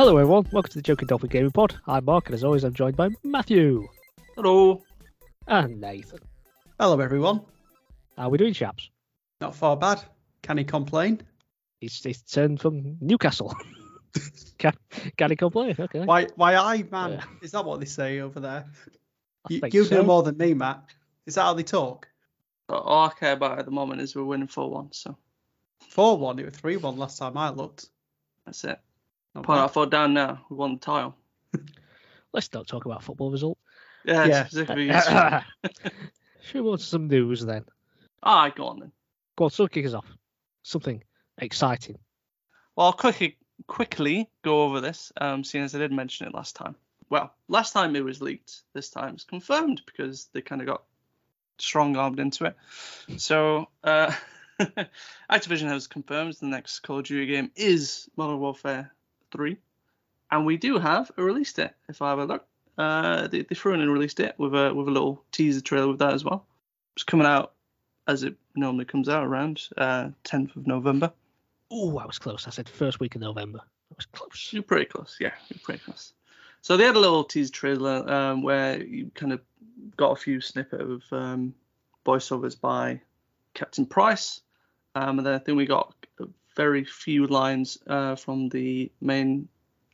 Hello everyone, welcome to the Joking Dolphin Gaming Pod. I'm Mark, and as always I'm joined by Matthew. Hello. And Nathan. Hello everyone. How are we doing, chaps? Not far bad. Can he complain? He's turned from Newcastle. Can he complain? Okay. Why I, man? Yeah. Is that what they say over there? You know more than me, Matt. Is that how they talk? But all I care about at the moment is we're winning 4-1, so. 4-1? It was 3-1 last time I looked. That's it. Not part of 4 down now. We won the title. Let's not talk about football result. Yeah. Specifically should we watch some news then? Alright, go on then. Go on, so kick us off. Something exciting. Well, I'll quickly go over this, seeing as I did mention it last time. Well, last time it was leaked. This time it's confirmed because they kind of got strong-armed into it. So, Activision has confirmed the next Call of Duty game is Modern Warfare 3. And we do have a release date, if I have a look. They threw in a release date with a little teaser trailer with that as well. It's coming out as it normally comes out around 10th of November. Oh, I was close. I said first week of November. I was close. You're pretty close, yeah. So they had a little teaser trailer where you kind of got a few snippet of voiceovers by Captain Price. And then I think we got very few lines from the main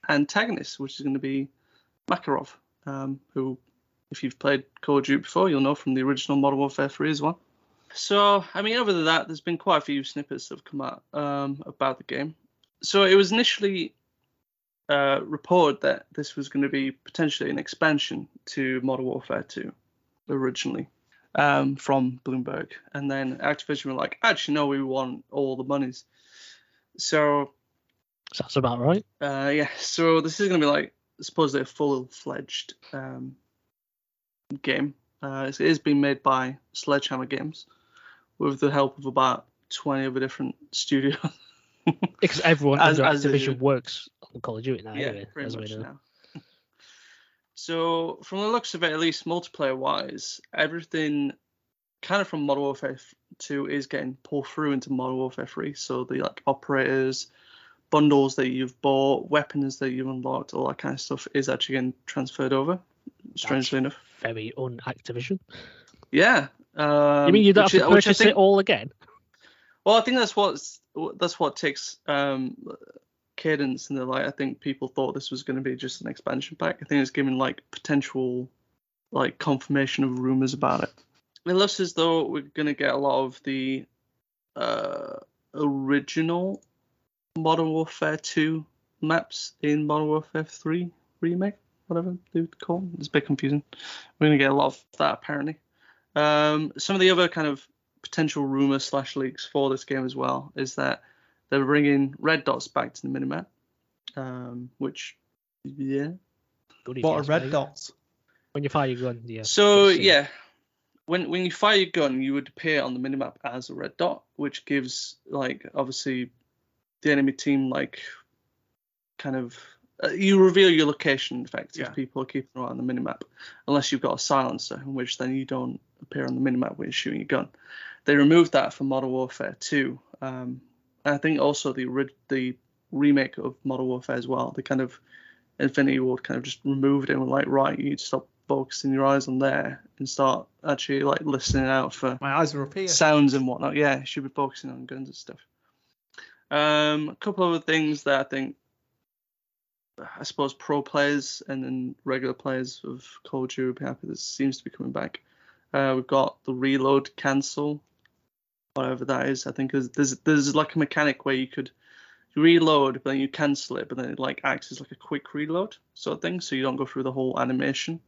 antagonist, which is going to be Makarov, who, if you've played Call of Duty before, you'll know from the original Modern Warfare 3 as well. So, I mean, other than that, there's been quite a few snippets that have come out about the game. So it was initially reported that this was going to be potentially an expansion to Modern Warfare 2 originally from Bloomberg. And then Activision were like, actually, no, we want all the monies. So that's about right. Yeah, so this is going to be like, supposedly a full-fledged game. It is being made by Sledgehammer Games with the help of about 20 other different studios. Because everyone as Activision works on Call of Duty now. Yeah, anyway, pretty much now. So from the looks of it, at least multiplayer-wise, everything kind of from Modern Warfare 2 is getting pulled through into Modern Warfare 3. So the like operators, bundles that you've bought, weapons that you've unlocked, all that kind of stuff is actually getting transferred over, strangely enough. Very un-Activision. Yeah. You mean you don't have to purchase it all again? Well, I think that's what takes cadence in the light. I think people thought this was going to be just an expansion pack. I think it's giving like potential like confirmation of rumors about it. It looks as though we're going to get a lot of the original Modern Warfare 2 maps in Modern Warfare 3 remake, whatever they would call them. It's a bit confusing. We're going to get a lot of that apparently. Some of the other kind of potential rumors / leaks for this game as well is that they're bringing red dots back to the minimap, which, yeah. What are red dots? When you fire your gun, yeah. So, yeah. When you fire your gun, you would appear on the minimap as a red dot, which gives, like, obviously the enemy team, like, kind of, you reveal your location, in fact, if people are keeping an eye on the minimap, unless you've got a silencer, in which then you don't appear on the minimap when you're shooting your gun. They removed that for Modern Warfare 2. And I think also the remake of Modern Warfare as well, the kind of Infinity Ward kind of just removed it and were like, right, you need to stop focusing your eyes on there and start actually, like, listening out for my eyes are up here. Sounds and whatnot. Yeah, you should be focusing on guns and stuff. A couple of other things that I think, I suppose, pro players and then regular players of Call of Duty will be happy that seems to be coming back. We've got the reload cancel, whatever that is. I think there's like a mechanic where you could reload, but then you cancel it, but then it like acts as like a quick reload sort of thing, so you don't go through the whole animation.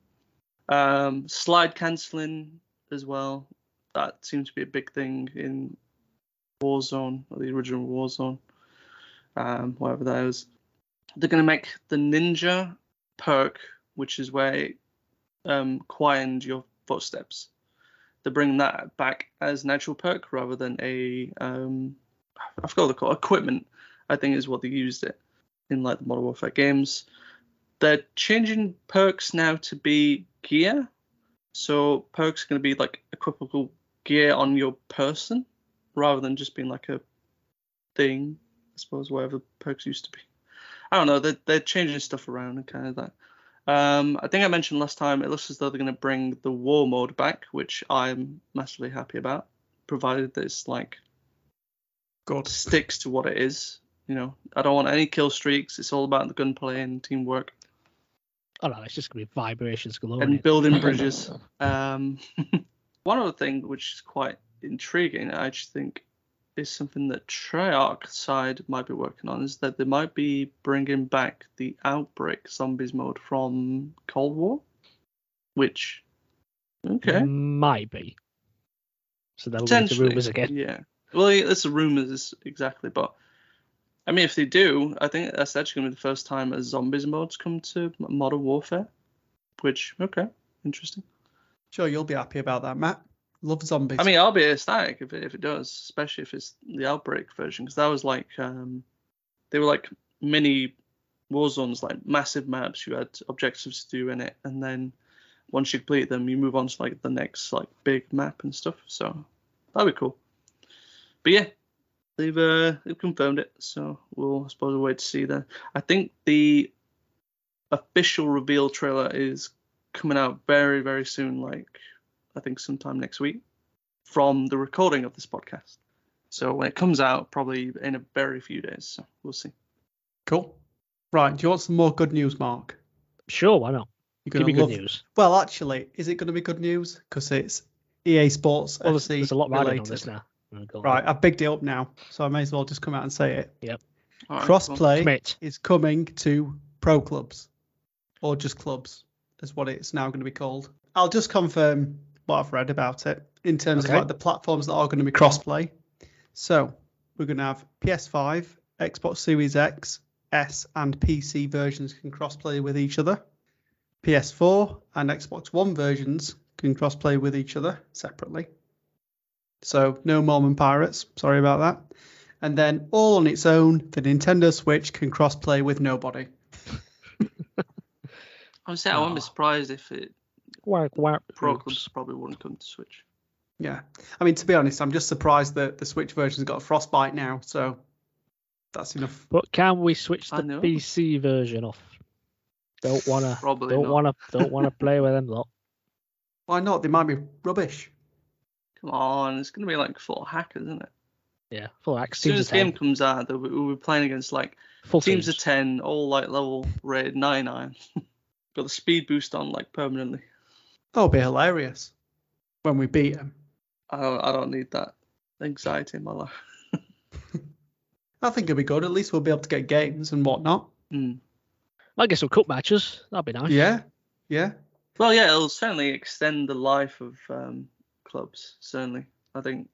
Slide cancelling as well. That seems to be a big thing in Warzone, or the original Warzone, whatever that is. They're going to make the ninja perk, which is where it quietens your footsteps. They're bringing that back as an actual perk rather than a I forgot what they call it, equipment, I think is what they used it in, like, the Modern Warfare games. They're changing perks now to be gear. So perks are going to be like equipable gear on your person, rather than just being like a thing, I suppose, whatever perks used to be. I don't know. They're changing stuff around and kind of that. I think I mentioned last time, it looks as though they're going to bring the war mode back, which I'm massively happy about, provided that it's like sticks to what it is. You know, I don't want any kill streaks. It's all about the gunplay and teamwork. Oh no, it's just going to be vibrations galore. And building bridges. One other thing which is quite intriguing, I actually think, is something that Treyarch side might be working on, is that they might be bringing back the Outbreak Zombies mode from Cold War, which, okay. Might be. So that'll be the rumours again. Yeah. Well, it's the rumours, exactly, but I mean, if they do, I think that's actually going to be the first time a zombies mode's come to Modern Warfare, which, okay, interesting. Sure, you'll be happy about that, Matt. Love zombies. I mean, I'll be ecstatic if it does, especially if it's the Outbreak version, because that was like, they were like mini war zones, like massive maps. You had objectives to do in it, and then once you complete them, you move on to like the next like big map and stuff. So that'd be cool. But yeah. They've confirmed it, so we'll, I suppose, wait to see that. I think the official reveal trailer is coming out very, very soon, like I think sometime next week, from the recording of this podcast. So when it comes out, probably in a very few days, so we'll see. Cool. Right, do you want some more good news, Mark? Sure, why not? Give me good news. Well, actually, is it going to be good news? Because it's EA Sports. Well, there's a lot riding on this now. Right, I've bigged it up now, so I may as well just come out and say it. Yep. Right, Crossplay is coming to Pro Clubs, or just Clubs, is what it's now going to be called. I'll just confirm what I've read about it in terms of like the platforms that are going to be crossplay. So we're going to have PS5, Xbox Series X, S, and PC versions can crossplay with each other. PS4 and Xbox One versions can crossplay with each other separately. So no Mormon pirates, sorry about that. And then all on its own, the Nintendo Switch can cross-play with nobody. I wouldn't be surprised if it... Pro Clubs probably wouldn't come to Switch. Yeah. I mean, to be honest, I'm just surprised that the Switch version's got a frostbite now, so that's enough. But can we switch the PC version off? Don't wanna play with them lot. Why not? They might be rubbish. Come on, it's going to be like full hackers, isn't it? Yeah, full hackers. As soon as the game comes out, we'll be playing against like full teams of 10, all like level rated 99. Got the speed boost on like permanently. That'll be hilarious when we beat them. I don't need that anxiety in my life. I think it'll be good. At least we'll be able to get games and whatnot. Mm. I guess we'll cup matches. That'd be nice. Yeah, yeah. Well, yeah, it'll certainly extend the life of... Clubs, certainly. I think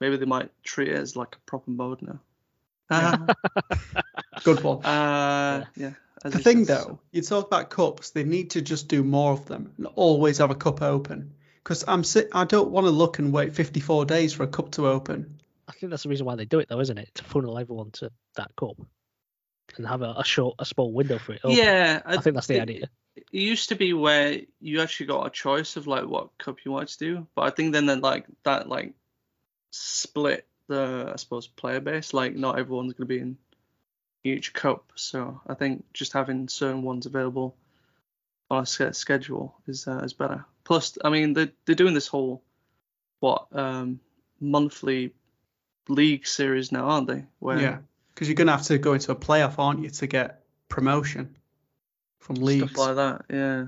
maybe they might treat it as like a proper mode now. Good one. Yeah. The thing though, you talk about cups, they need to just do more of them and always have a cup open, because I don't want to look and wait 54 days for a cup to open. I think that's the reason why they do it though, isn't it? To funnel everyone to that cup and have a small window for it. Yeah. I think that's the idea. It used to be where you actually got a choice of like what cup you wanted to do, but I think then that split the, I suppose, player base. Like not everyone's going to be in each cup, so I think just having certain ones available on a schedule is better. Plus, I mean, they're doing this whole monthly league series now, aren't they? Yeah, because you're going to have to go into a playoff, aren't you, to get promotion. From leagues. Stuff like that, yeah.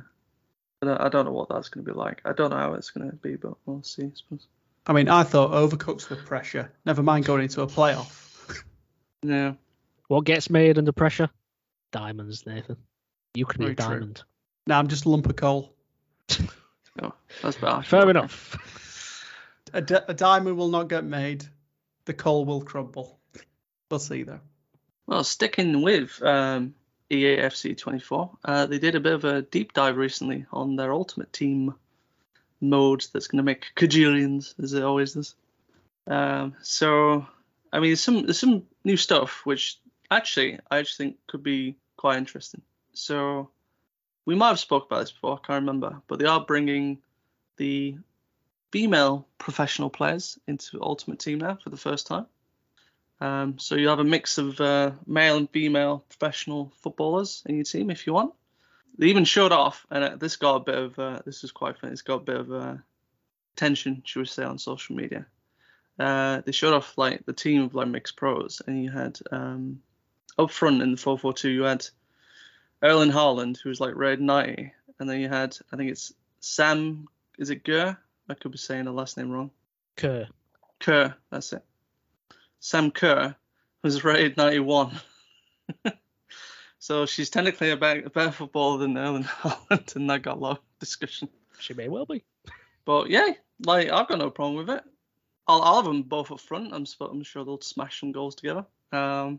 I don't know what that's going to be like. I don't know how it's going to be, but we'll see, I suppose. I mean, I thought overcooked with pressure. Never mind going into a playoff. Yeah. What gets made under pressure? Diamonds, Nathan. You can eat diamond. No, I'm just a lump of coal. Oh, that's bad. Fair enough. A diamond will not get made. The coal will crumble. We'll see, though. Well, sticking with... EAFC 24. They did a bit of a deep dive recently on their Ultimate Team mode that's going to make cajillions, as it always does. So, I mean, there's some new stuff which actually I just think could be quite interesting. So, we might have spoke about this before, I can't remember, but they are bringing the female professional players into Ultimate Team now for the first time. So you have a mix of male and female professional footballers in your team if you want. They even showed off, and this got a bit of this was quite funny. It's got a bit of attention, should we say, on social media. They showed off like the team of like mixed pros, and you had up front in the 4-4-2 you had Erling Haaland, who's like rated 90, and then you had I think it's Sam, is it Kerr? I could be saying the last name wrong. Kerr, that's it. Sam Kerr was rated 91. So she's technically a better footballer than Erling Haaland, and that got a lot of discussion. She may well be. But yeah, like I've got no problem with it. I'll have them both up front. I'm sure they'll smash some goals together. It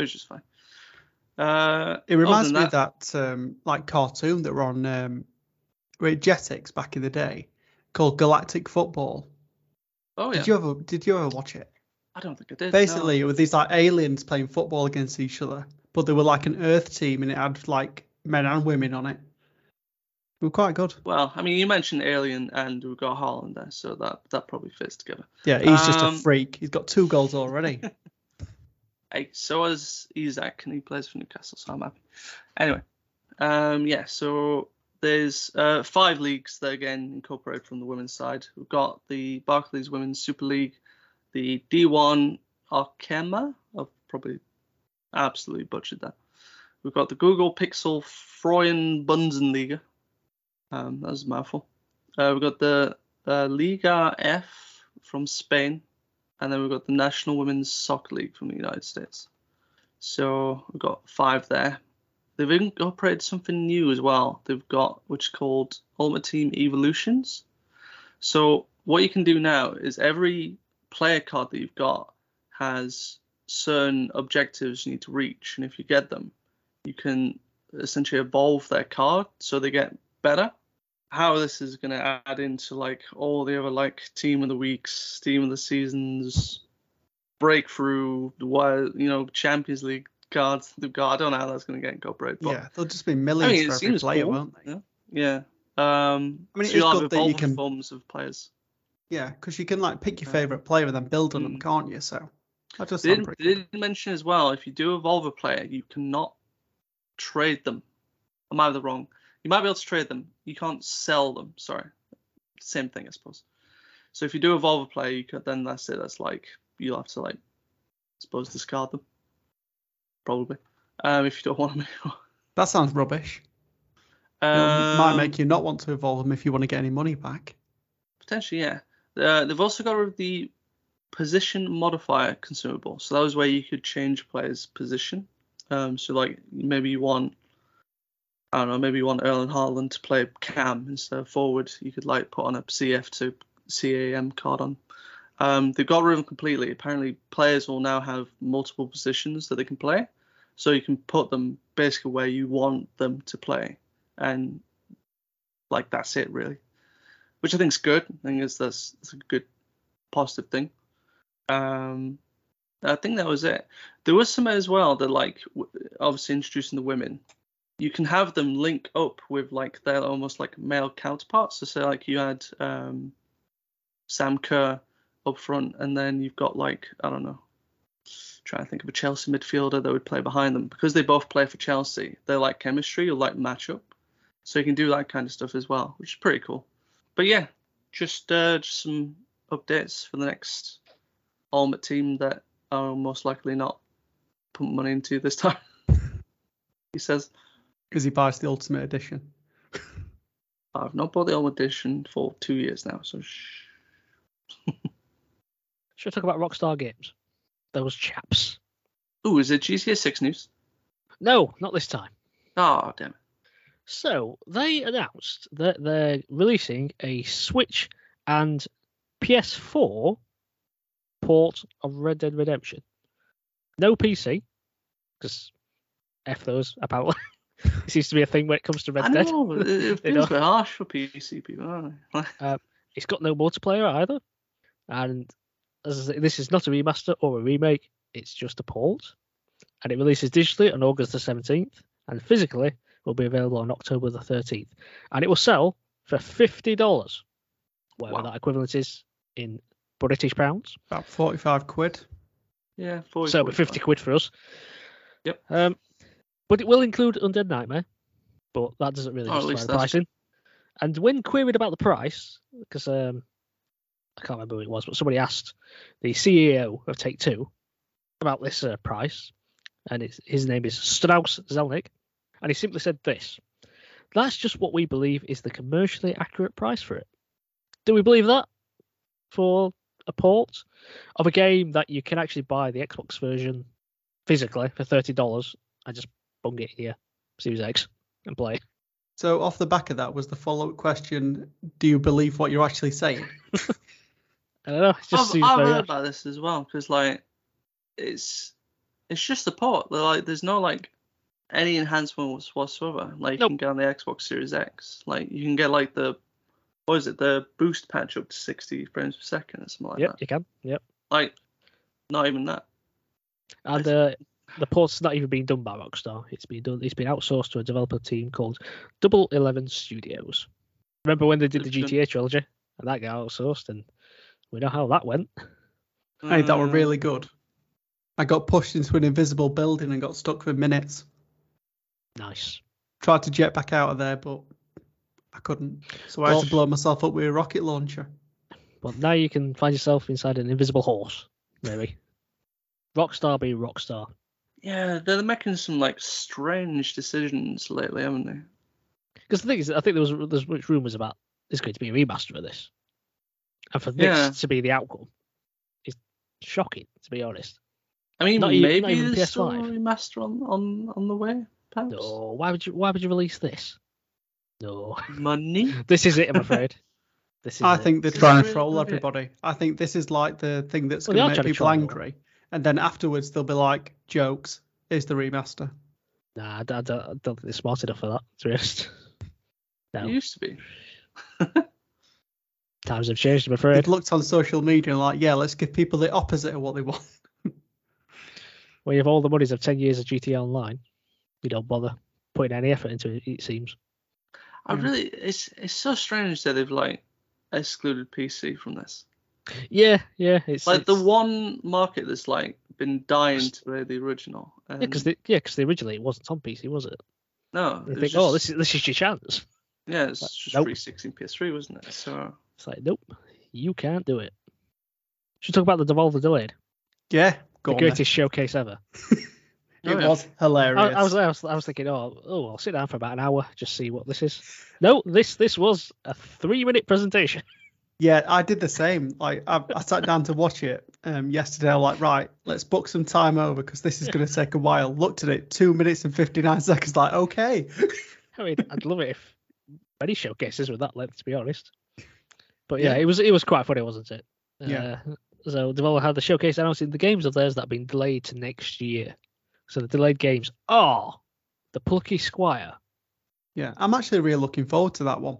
was just fine. It reminds me of that like cartoon that were on Jetix back in the day called Galactic Football. Oh yeah. Did you ever watch it? I don't think I did. Basically, no. It was these like aliens playing football against each other, but they were like an Earth team, and it had like men and women on it. We're quite good. Well, I mean, you mentioned Alien and we've got Haaland there, so that probably fits together. Yeah, he's just a freak. He's got 2 goals already. Hey, so is Isaac, and he plays for Newcastle, so I'm happy. Anyway, yeah, so there's 5 leagues that, again, incorporate from the women's side. We've got the Barclays Women's Super League, the D1 Arkema. I've probably absolutely butchered that. We've got the Google Pixel Freuen Bundesliga. That was a mouthful. We've got the Liga F from Spain, and then we've got the National Women's Soccer League from the United States. So we've got 5 there. They've incorporated something new as well. They've got which is called Ultimate Team Evolutions. So what you can do now is every player card that you've got has certain objectives you need to reach, and if you get them, you can essentially evolve their card so they get better. How this is going to add into like all the other like team of the weeks, team of the seasons, breakthrough, Champions League cards. I don't know how that's going to get incorporated. But, yeah, they'll just be millions for every player, cool, won't they? Yeah. So you'll have evolving forms of players. Yeah, because you can like pick your favorite player and then build on them, can't you? So I just didn't mention as well. If you do evolve a player, you cannot trade them. Am I wrong? You might be able to trade them. You can't sell them. Sorry. Same thing, I suppose. So if you do evolve a player, then that's it. That's like, you'll have to like, I suppose, discard them. Probably. If you don't want them anymore. That sounds rubbish. It might make you not want to evolve them if you want to get any money back. Potentially, yeah. They've also got rid of the position modifier consumable. So that was where you could change a player's position. So like, maybe you want Erling Haaland to play cam instead of forward. You could like put on a CF to CAM card on. They've got rid of them completely. Apparently, players will now have multiple positions that they can play, so you can put them basically where you want them to play, and like that's it really, which I think is good. I think that's a good positive thing. I think that was it. There was some as well that like obviously introducing the women. You can have them link up with like their almost like male counterparts. So say like you had Sam Kerr up front, and then you've got like, I don't know, trying to think of a Chelsea midfielder that would play behind them. Because they both play for Chelsea, they're like chemistry or like match up. So you can do that kind of stuff as well, which is pretty cool. But yeah, just some updates for the next Ultimate Team that I'll most likely not put money into this time. He says. Because he buys the Ultimate Edition. I've not bought the Ultimate Edition for 2 years now, so Should I talk about Rockstar Games? Those chaps. Ooh, is it GTA 6 news? No, not this time. Oh, damn it. So, they announced that they're releasing a Switch and PS4 port of Red Dead Redemption. No PC, because F those, apparently. It seems to be a thing when it comes to Red Dead. I know, it feels a bit harsh for PC people, aren't it? It's got no multiplayer either. And as I say, this is not a remaster or a remake, it's just a port. And it releases digitally on August the 17th, and physically will be available on October the 13th. And it will sell for $50, whatever that equivalent is in British pounds. About 45 quid. Yeah, 40. So it'll be 50 quid for us. Yep. But it will include Undead Nightmare, but that doesn't really justify the pricing. And when queried about the price, because I can't remember who it was, but somebody asked the CEO of Take-Two about this price, and his name is Strauss Zelnick, and he simply said this: "That's just what we believe is the commercially accurate price for it." Do we believe that for a port of a game that you can actually buy the Xbox version physically for $30 and just bung it here, Series X, and play? So off the back of that was the follow-up question: do you believe what you're actually saying? I don't know. It just I've heard much about this as well, because like it's just the port. Like there's no like any enhancements whatsoever. Like you can get on the Xbox Series X. Like you can get like the the boost patch up to 60 frames per second or something like that. Yep, you can. Yep. Like not even that. And the port's not even being done by Rockstar. It's been outsourced to a developer team called 11 Studios. Remember when they did the GTA trilogy? And that got outsourced, and we know how that went. Hey, that were really good. I got pushed into an invisible building and got stuck for minutes. Nice. Tried to jet back out of there, but I couldn't. So I had to blow myself up with a rocket launcher. Well, now you can find yourself inside an invisible horse, maybe. Rockstar be Rockstar. Yeah, they're making some like strange decisions lately, haven't they? Because the thing is, I think there's rumours about there's going to be a remaster of this, and for this to be the outcome is shocking, to be honest. I mean, maybe there's still a remaster on the way. Perhaps. No, why would you release this? No money. This is it, I'm afraid. I think they're trying to troll everybody. I think this is like the thing that's going to make people angry. And then afterwards, they'll be like, jokes, here's the remaster. Nah, I don't think they're smart enough for that, to be honest. No. It used to be. Times have changed, I'm afraid. They've looked on social media and like, yeah, let's give people the opposite of what they want. Well, you have all the monies of 10 years of GTA Online. You don't bother putting any effort into it, it seems. It's so strange that they've, like, excluded PC from this. Yeah. It's like the one market that's like been dying to play the original. Because originally it wasn't on PC, was it? No. They think, this is your chance. Yeah, it's just 360 and PS3, wasn't it? So it's like, nope, you can't do it. Should we talk about the Devolver delayed? Yeah, go on. The greatest showcase ever. It was hilarious. I was thinking, I'll sit down for about an hour, just see what this is. No, this was a 3-minute presentation. Yeah, I did the same. Like I sat down to watch it yesterday. I'm like, right, let's book some time over because this is going to take a while. Looked at it, 2 minutes and 59 seconds. Like, okay. I mean, I'd love it if any showcases were that length, to be honest. But yeah, it was quite funny, wasn't it? Yeah. So Devolver had the showcase announcing the games of theirs that have been delayed to next year. So the delayed games are The Plucky Squire. Yeah, I'm actually really looking forward to that one.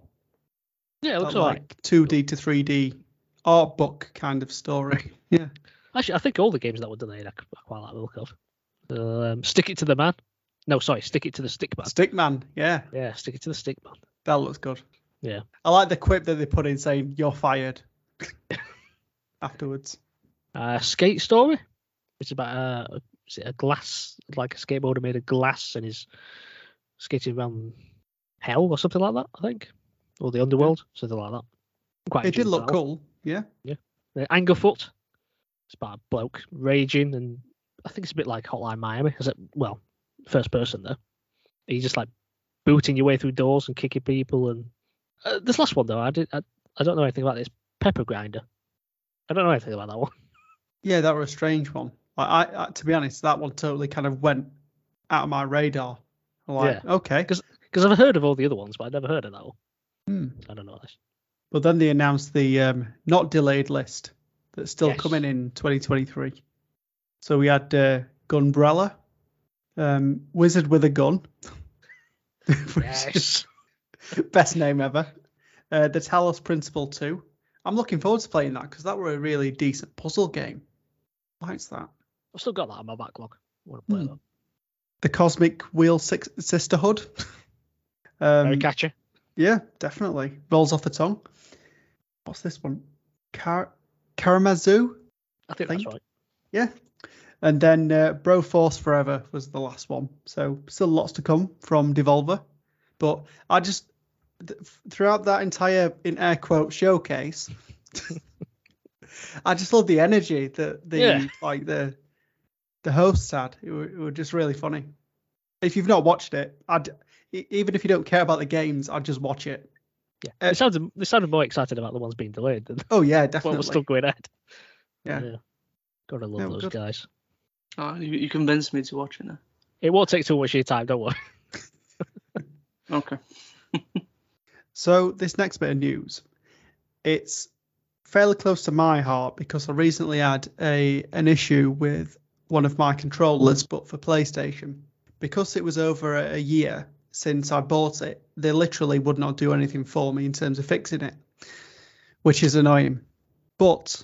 Yeah, it looks like 2D to 3D art book kind of story. Yeah. Actually, I think all the games that were delayed, I quite like the look of. Stick It to the Stick Man. Stick Man, yeah. Yeah, Stick It to the Stick Man. That looks good. Yeah. I like the quip that they put in saying, "You're fired." Afterwards. Skate Story. It's about a skateboarder made of glass and is skating around hell or something like that, I think. Or the underworld, something like that. It did look cool, yeah. Yeah. Angerfoot. It's about a bloke raging, and I think it's a bit like Hotline Miami. First person though. You just like booting your way through doors and kicking people. And this last one though, I don't know anything about this. Pepper Grinder. I don't know anything about that one. Yeah, that was a strange one. I to be honest, that one totally kind of went out of my radar. Okay, because I've heard of all the other ones, but I've never heard of that one. I don't know this. But then they announced the not delayed list that's still coming in 2023. So we had Gunbrella, Wizard with a Gun. Yes. Best name ever. The Talos Principle 2. I'm looking forward to playing that because that were a really decent puzzle game. Likes that. I've still got that on my backlog. I want to play that. The Cosmic Wheel Sisterhood. Very catchy. Yeah, definitely. Rolls off the tongue. What's this one? Karamazoo? I think that's right. Yeah. And then Broforce Forever was the last one. So still lots to come from Devolver. But I just, throughout that entire, in air quote, showcase, I just love the energy that like the hosts had. It were just really funny. If you've not watched it, even if you don't care about the games, I'd just watch it. Yeah, they sounded more excited about the ones being delayed than definitely. What was still going ahead. Yeah. Gotta love those guys. Oh, you convinced me to watch it now. It won't take too much of your time, don't worry. Okay. So this next bit of news, it's fairly close to my heart because I recently had an issue with one of my controllers, but for PlayStation. Because it was over a year since I bought it, they literally would not do anything for me in terms of fixing it, which is annoying. But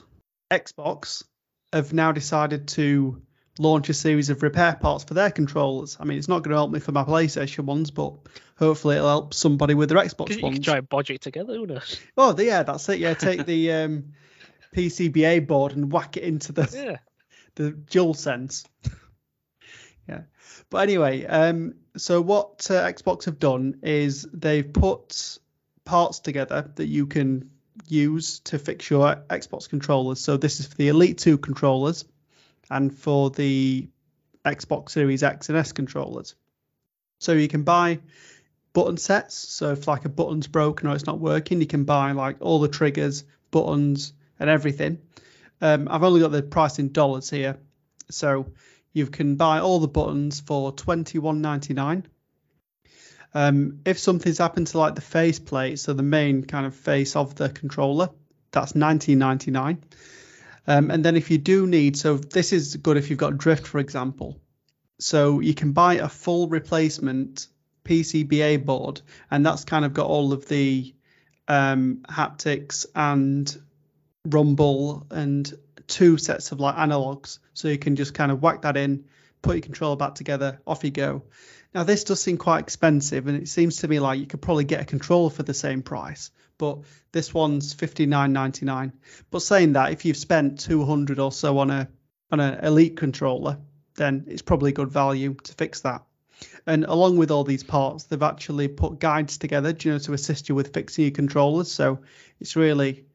Xbox have now decided to launch a series of repair parts for their controllers. I mean, it's not going to help me for my PlayStation ones, but hopefully it'll help somebody with their Xbox ones. You can try and bodge it together, who knows? Oh, yeah, that's it. Yeah, take the PCBA board and whack it into the DualSense. Yeah. But anyway, so what Xbox have done is they've put parts together that you can use to fix your Xbox controllers. So this is for the Elite 2 controllers and for the Xbox Series X and S controllers. So you can buy button sets. So if like a button's broken or it's not working, you can buy like all the triggers, buttons and everything. I've only got the price in dollars here. So you can buy all the buttons for $21.99. If something's happened to like the face plate, so the main kind of face of the controller, that's $19.99. And then if you do need, so this is good if you've got drift, for example. So you can buy a full replacement PCBA board, and that's kind of got all of the haptics and rumble and two sets of like analogs. So you can just kind of whack that in, put your controller back together, off you go. Now, this does seem quite expensive, and it seems to me like you could probably get a controller for the same price, but this one's $59.99. But saying that, if you've spent $200 or so on an Elite controller, then it's probably good value to fix that. And along with all these parts, they've actually put guides together, to assist you with fixing your controllers. So it's really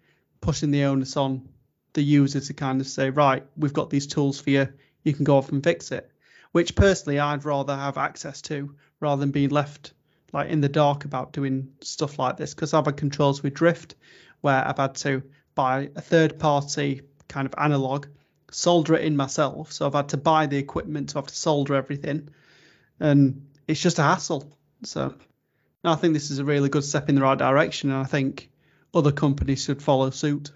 pushing the onus on the user to kind of say, right, we've got these tools for you. You can go off and fix it, which personally I'd rather have access to rather than being left like in the dark about doing stuff like this, because I've had controls with drift where I've had to buy a third party kind of analog, solder it in myself. So I've had to buy the equipment to have to solder everything, and it's just a hassle. So I think this is a really good step in the right direction, and I think other companies should follow suit.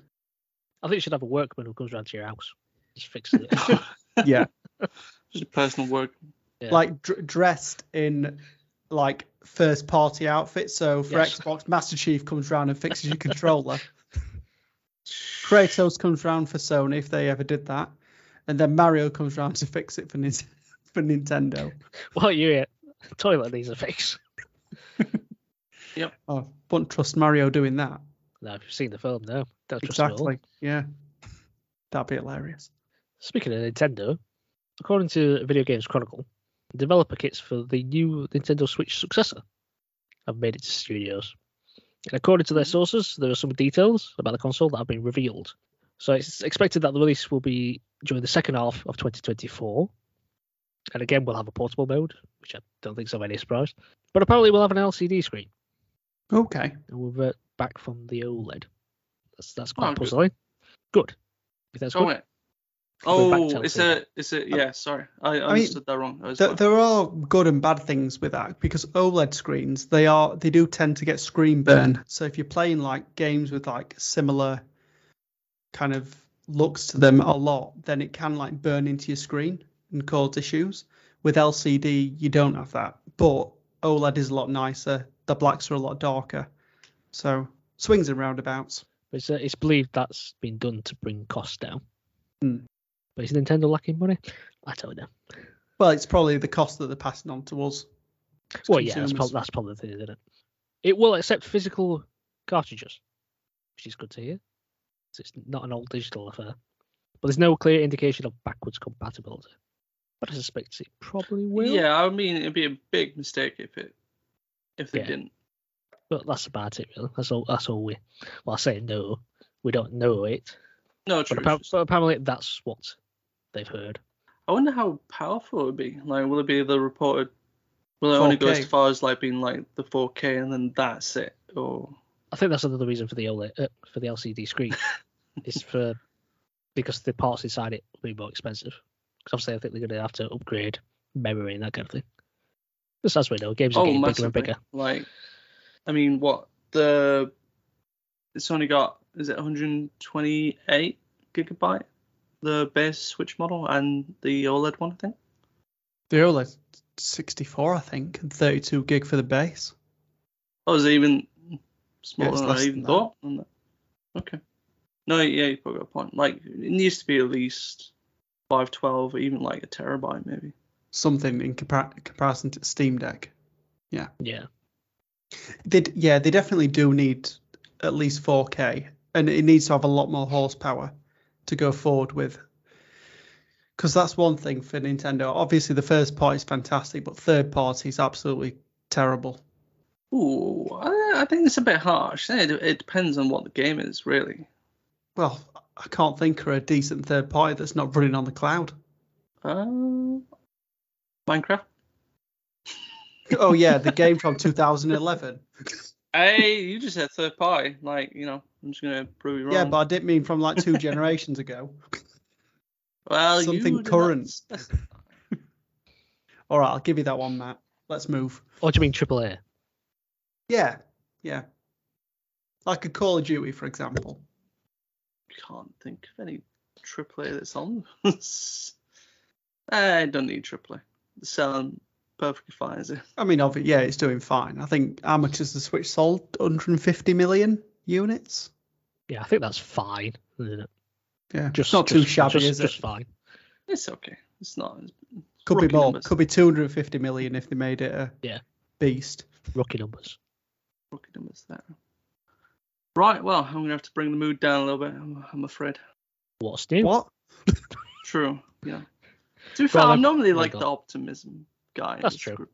I think you should have a workman who comes round to your house, just fixes it. Yeah. Just a personal work. Yeah. Like dressed in like first party outfits. So for Xbox, Master Chief comes round and fixes your controller. Kratos comes round for Sony if they ever did that. And then Mario comes round to fix it for Nintendo. Well, you toilet needs a fix. Yep. Oh, wouldn't trust Mario doing that. No, if you've seen the film, no. Don't trust him at all. Exactly. Yeah. That'd be hilarious. Speaking of Nintendo, according to Video Games Chronicle, developer kits for the new Nintendo Switch successor have made it to studios. And according to their sources, there are some details about the console that have been revealed. So it's expected that the release will be during the second half of 2024. And again, we'll have a portable mode, which I don't think is of any surprise. But apparently we'll have an LCD screen. Okay. And we'll revert back from the OLED. That's quite puzzling. Good. If that's good. Oh, it's a yeah, sorry. I understood that wrong. There are good and bad things with that, because OLED screens, they do tend to get screen burn. So if you're playing like games with like similar kind of looks to them a lot, then it can like burn into your screen and cause issues. With LCD, you don't have that, but OLED is a lot nicer. The blacks are a lot darker. So swings and roundabouts. It's believed that's been done to bring costs down. Mm. But is Nintendo lacking money? I don't know. Well, it's probably the cost that they're passing on to us. Well, consumers. Yeah, that's probably the thing, isn't it? It will accept physical cartridges, which is good to hear. So it's not an old digital affair. but there's no clear indication of backwards compatibility. But I suspect it probably will. Yeah, I mean, it'd be a big mistake if they didn't. But that's about it, really. That's all we... Well, I say no. We don't know it. No, true. But apparently that's what they've heard. I wonder how powerful it would be. Like, will it be the reported... Will it 4K? Only go as far as, like, being, like, the 4K and then that's it? Or... I think that's another reason for the OLED, for the LCD screen. It's because the parts inside it will be more expensive. Because obviously I think they're going to have to upgrade memory and that kind of thing. Because as we know, games are getting bigger and bigger. Like, I mean, it's only got, is it 128 gigabyte? The base Switch model and the OLED one, I think. The OLED 64, I think, and 32 gig for the base. Oh, is it even smaller than I even thought? Okay. No, yeah, you've probably got a point. Like, it needs to be at least 512, or even like a terabyte, maybe. Something in comparison to Steam Deck. Yeah. Yeah. They definitely do need at least 4K, and it needs to have a lot more horsepower to go forward with. Because that's one thing for Nintendo. Obviously, the first party is fantastic, but third party is absolutely terrible. Ooh, I think it's a bit harsh. It depends on what the game is, really. Well, I can't think of a decent third party that's not running on the cloud. Minecraft? Oh, yeah, the game from 2011. Hey, you just said third party. Like, you know, I'm just going to prove you wrong. Yeah, but I did mean from like 2 generations ago. Well, something current. All right, I'll give you that one, Matt. Let's move. What do you mean, AAA? Yeah. Like a Call of Duty, for example. Can't think of any AAA that's on. I don't need AAA. It's selling perfectly fine, is it? I mean, obviously, yeah, it's doing fine. I think, how much has the Switch sold? 150 million units? Yeah, I think that's fine, isn't it? Yeah, just not too shabby, is it? Just fine. It's okay. It's not. Could be more. Numbers. Could be 250 million if they made it a beast. Rookie numbers. There. Right. Well, I'm gonna have to bring the mood down a little bit. I'm afraid. What's new? What? True. Yeah. To be fair, I'm normally like the optimism guy. That's true. Group.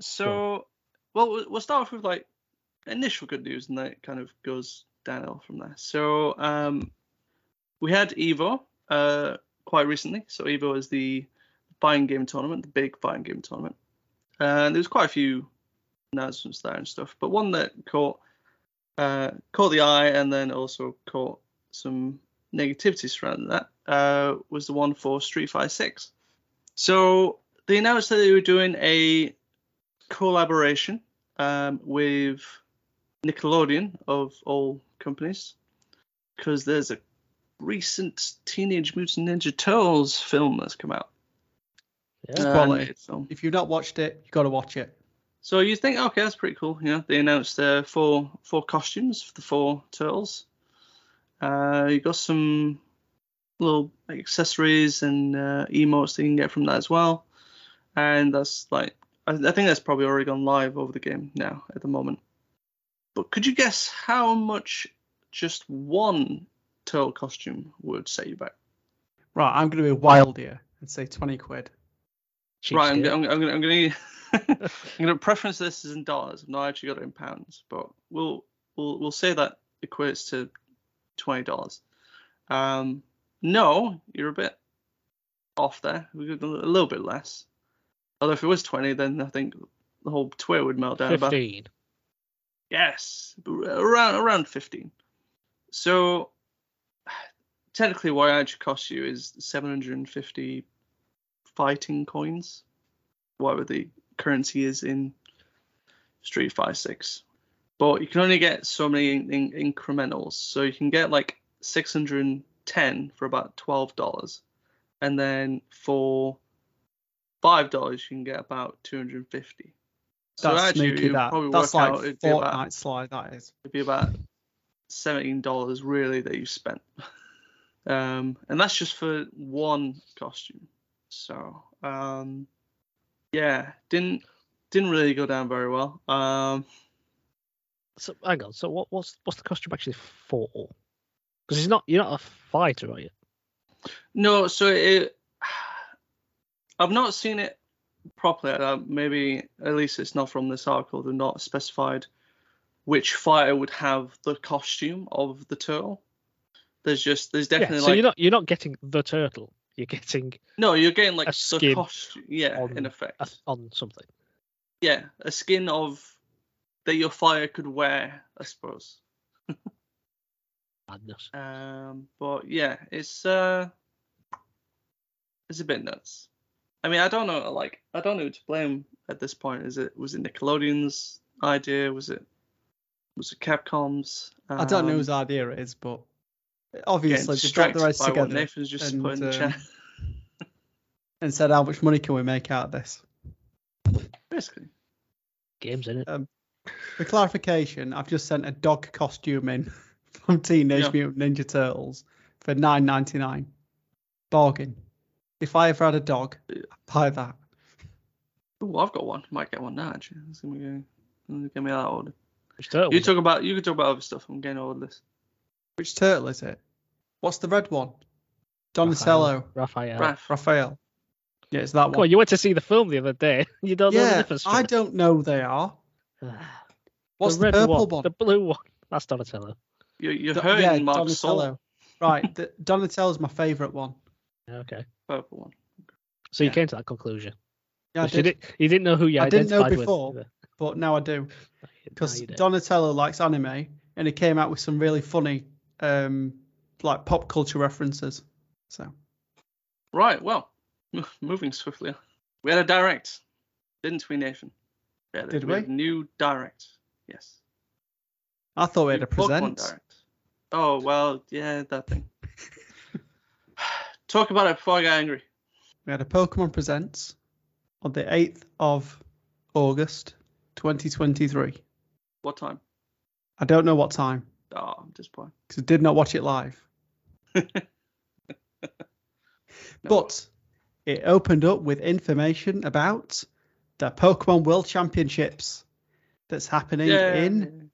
So, we'll start off with like initial good news, and then it kind of goes downhill from there. So, we had Evo quite recently. So Evo is the fighting game tournament, the big fighting game tournament. And there was quite a few announcements there and stuff. But one that caught the eye and then also caught some negativity surrounding that was the one for Street Fighter 6. So they announced that they were doing a collaboration with Nickelodeon, of all companies, because there's a recent Teenage Mutant Ninja Turtles film that's come out. If you've not watched it, you've got to watch it. So you think, okay, that's pretty cool. You know, they announced their four costumes for the 4 turtles. You got some little accessories and emotes that you can get from that as well. And that's like, I think that's probably already gone live over the game now at the moment. But could you guess how much just one turtle costume would set you back? Right, I'm going to be wild here and say 20 quid. Right, I'm going to preference this as in dollars. I've not actually got it in pounds, but we'll say that equates to $20. No, you're a bit off there. We got a little bit less. Although if it was 20, then I think the whole Twitter would melt down. 15. About. Yes, around 15. So technically, what it actually costs you is 750 fighting coins, whatever the currency is in Street Fighter 6. But you can only get so many incrementals. So you can get like 610 for about $12. And then for $5, you can get about 250. So that's actually, sneaky, that's like Fortnite slide, that is. It'd be about $17 really that you've spent. And that's just for one costume. So, didn't really go down very well. So hang on. So what's the costume actually for? Because you're not a fighter, are you? No, so I've not seen it properly. Maybe at least it's not from this article. They're not specified which fighter would have the costume of the turtle. There's definitely so you're not getting the turtle. You're getting you're getting like a skin the costume. Yeah, on, in effect on something. Yeah, a skin of that your fighter could wear, I suppose. Madness. But yeah, it's a bit nuts. I mean, I don't know who to blame at this point. Was it Nickelodeon's idea? Was it Capcom's? I don't know whose idea it is, but obviously they've got the race together. Nathan's just put in the chat and said, "How much money can we make out of this?" Basically, games in it. For clarification, I've just sent a dog costume in from Teenage Mutant Ninja Turtles for $9.99. Bargain. If I ever had a dog, I'd buy that. Oh, I've got one. Might get one now, actually. It's going to get me that order. Which turtle? You can talk about other stuff. I'm getting all of this. Which turtle is it? What's the red one? Donatello. Raphael. Yeah, it's that one. Well, you went to see the film the other day. You don't know the difference. I don't know they are. What's the purple one? The blue one. That's Donatello. You're hurting Mark's soul. Right, Donatello's my favourite one. Okay. Purple one. So you came to that conclusion. Yeah, I did. You didn't know who you identified with. I didn't know before, but now I do. Because Donatello likes anime, and he came out with some really funny like pop culture references. So. Right, well, moving swiftly on. We had a direct, didn't we, Nathan? Yeah, did we? New direct, yes. I thought we had a present. Oh, well, yeah, that thing. Talk about it before I get angry. We had a Pokemon Presents on the 8th of August, 2023. What time? I don't know what time. Oh, I'm disappointed. Because I did not watch it live. But it opened up with information about the Pokemon World Championships that's happening in